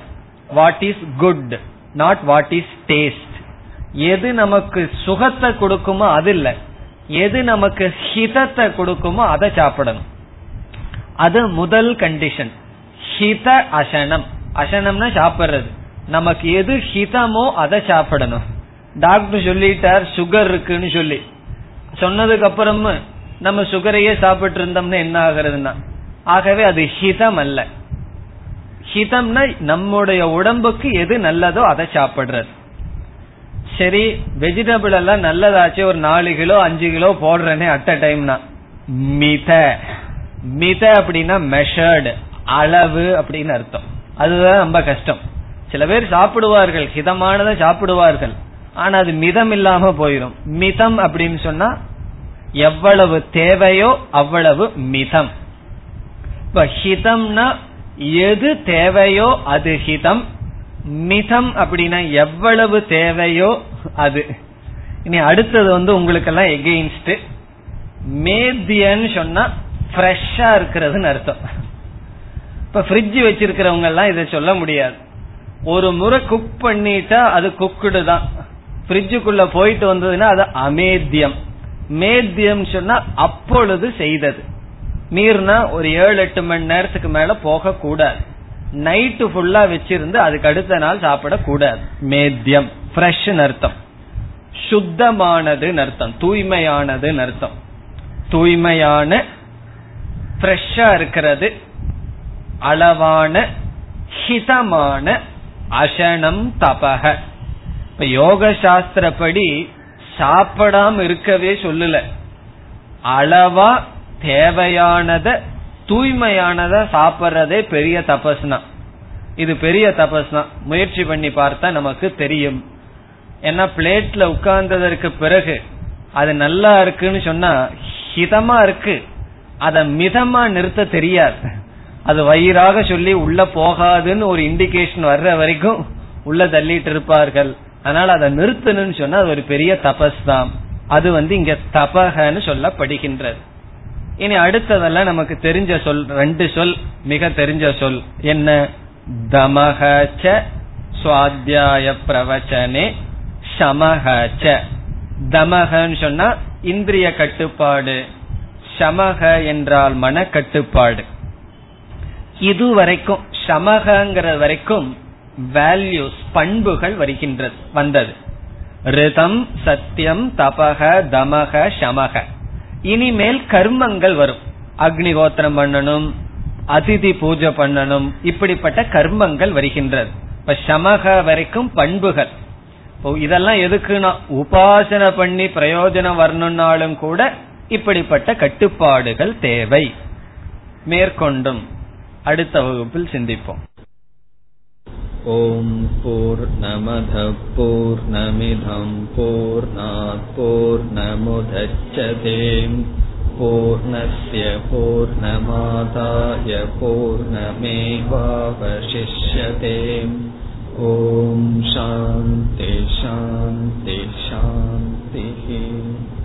what is good, not what is taste. எது நமக்கு சுகத்தை கொடுக்குமோ அது இல்ல, எது நமக்கு ஹிதத்தை கொடுக்குமோ அதை சாப்பிடணும். அது முதல் கண்டிஷன். ஹித அசனம். அசனம்னா சாப்பிடுறது. நமக்கு எது ஹிதமோ அதை சாப்பிடணும். டாக்டர் சொல்லிட்டார் சுகர் இருக்குன்னு சொல்லி, சொன்னதுக்கு அப்புறமும் நம்ம சுகரையே சாப்பிட்டு இருந்தோம்னா என்ன ஆகுறதுன்னா, ஆகவே அது ஹிதம் அல்ல. ஹிதம்னா நம்முடைய உடம்புக்கு எது நல்லதோ அதை சாப்பிடுறது. சரி, வெஜிடபிள் எல்லாம் நல்லதாச்சு, ஒரு 4 கிலோ 5 கிலோ போடுறேனே அட் அ டைம்னா. மித. மித அப்படின்னா மெஷர்டு, அளவு அப்படின்னு அர்த்தம். அதுதான் ரொம்ப கஷ்டம். சில பேர் சாப்பிடுவார்கள், ஹிதமானதை சாப்பிடுவார்கள், ஆனா அது மிதம் இல்லாம போயிடும். மிதம் அப்படின்னு சொன்னா எவ்வளவு தேவையோ அவ்வளவு மிதம். இப்ப ஹிதம்னா எது தேவையோ அது ஹிதம். மிதம் அப்படின்னா எவ்வளவு தேவையோ அது. இனி அடுத்தது உங்களுக்கு எல்லாம் எகெயின்ஸ்ட். மேத்தியன்னு சொன்னா ஃப்ரெஷ்ஷா இருக்கிறதுன்னு அர்த்தம். இப்ப ஃப்ரிட்ஜ் வச்சிருக்கிறவங்க எல்லாம் இதை சொல்ல முடியாது. ஒரு முறை குக் பண்ணிட்டா அது குக்குடு தான். ஃப்ரிட்ஜுக்குள்ள போயிட்டு வந்ததுன்னா அது அமேத்தியம். மேத்தியம் சொன்னா அப்பொழுது செய்தது. நீர்னா ஒரு 7-8 மணி நேரத்துக்கு மேல போக கூடாது. நைட்டு ஃபுல்லா வச்சிருந்து அதுக்கு அடுத்த நாள் சாப்பிடக்கூடாது. மேத்தியம் ஃப்ரெஷ் அர்த்தம், சுத்தமானது அர்த்தம், தூய்மையானது அர்த்தம். தூய்மையான ஃப்ரெஷ்ஷா இருக்கிறது, அளவான, ஹிதமான, அசனம் தபக. இப்ப யோக சாஸ்திரப்படி சாப்பிடாம இருக்கவே சொல்லல. அளவா தேவையானத தூய்மையானத சாப்பிட்றதே பெரிய தபஸ்னா. இது பெரிய தபஸ்னா. முயற்சி பண்ணி பார்த்தா நமக்கு தெரியும். ஏன்னா பிளேட்ல உட்கார்ந்ததற்கு பிறகு அது நல்லா இருக்குன்னு சொன்னா ஹிதமா இருக்கு, அத மிதமா நிறுத்த தெரியாது. அது வயிறாக சொல்லி உள்ள போகாதுன்னு ஒரு இண்டிகேஷன் வர்ற வரைக்கும் உள்ள தள்ளிட்டு இருப்பார்கள். அதனால அதை நிறுத்தணும்னு சொன்னா அது ஒரு பெரிய தபஸ் தான். அது இங்க தபகன்னு சொல்லப்படுகின்றது. இனி அடுத்ததெல்லாம் நமக்கு தெரிஞ்ச சொல், 2 சொல் மிக தெரிஞ்ச சொல் என்ன? தமஹச்ச ஸ்வாத்யாய பிரவச்சனே சமஹச்ச. தமஹன்னு சொன்னா இந்திரிய கட்டுப்பாடு, சமஹ என்றால் மன கட்டுப்பாடு. இதுவரைக்கும் சமஹங்கிற வரைக்கும் வேல்யூஸ், பண்புகள் வருகின்றது வந்தது. ரிதம், சத்தியம், தபக, தமக, சமக. இனிமேல் கர்மங்கள் வரும். அக்னிகோத்திரம் பண்ணணும், அதிதி பூஜை பண்ணணும், இப்படிப்பட்ட கர்மங்கள் வருகின்றது. இப்ப சமக வரைக்கும் பண்புகள். இதெல்லாம் எதுக்குன்னா உபாசனை பண்ணி பிரயோஜனம் வரணும்னாலும் கூட இப்படிப்பட்ட கட்டுப்பாடுகள் தேவை. மேற்கொண்டும் அடுத்த வகுப்பில் சிந்திப்போம். ஓம் பூர்ணமதః பூர்ணமிதம் பூர்ணாத் பூர்ணமுதச்யதே பூர்ணஸ்ய பூர்ணமாதாய பூர்ணமேவாவசிஷ்யதே. ஓம் சாந்தி சாந்தி சாந்தி.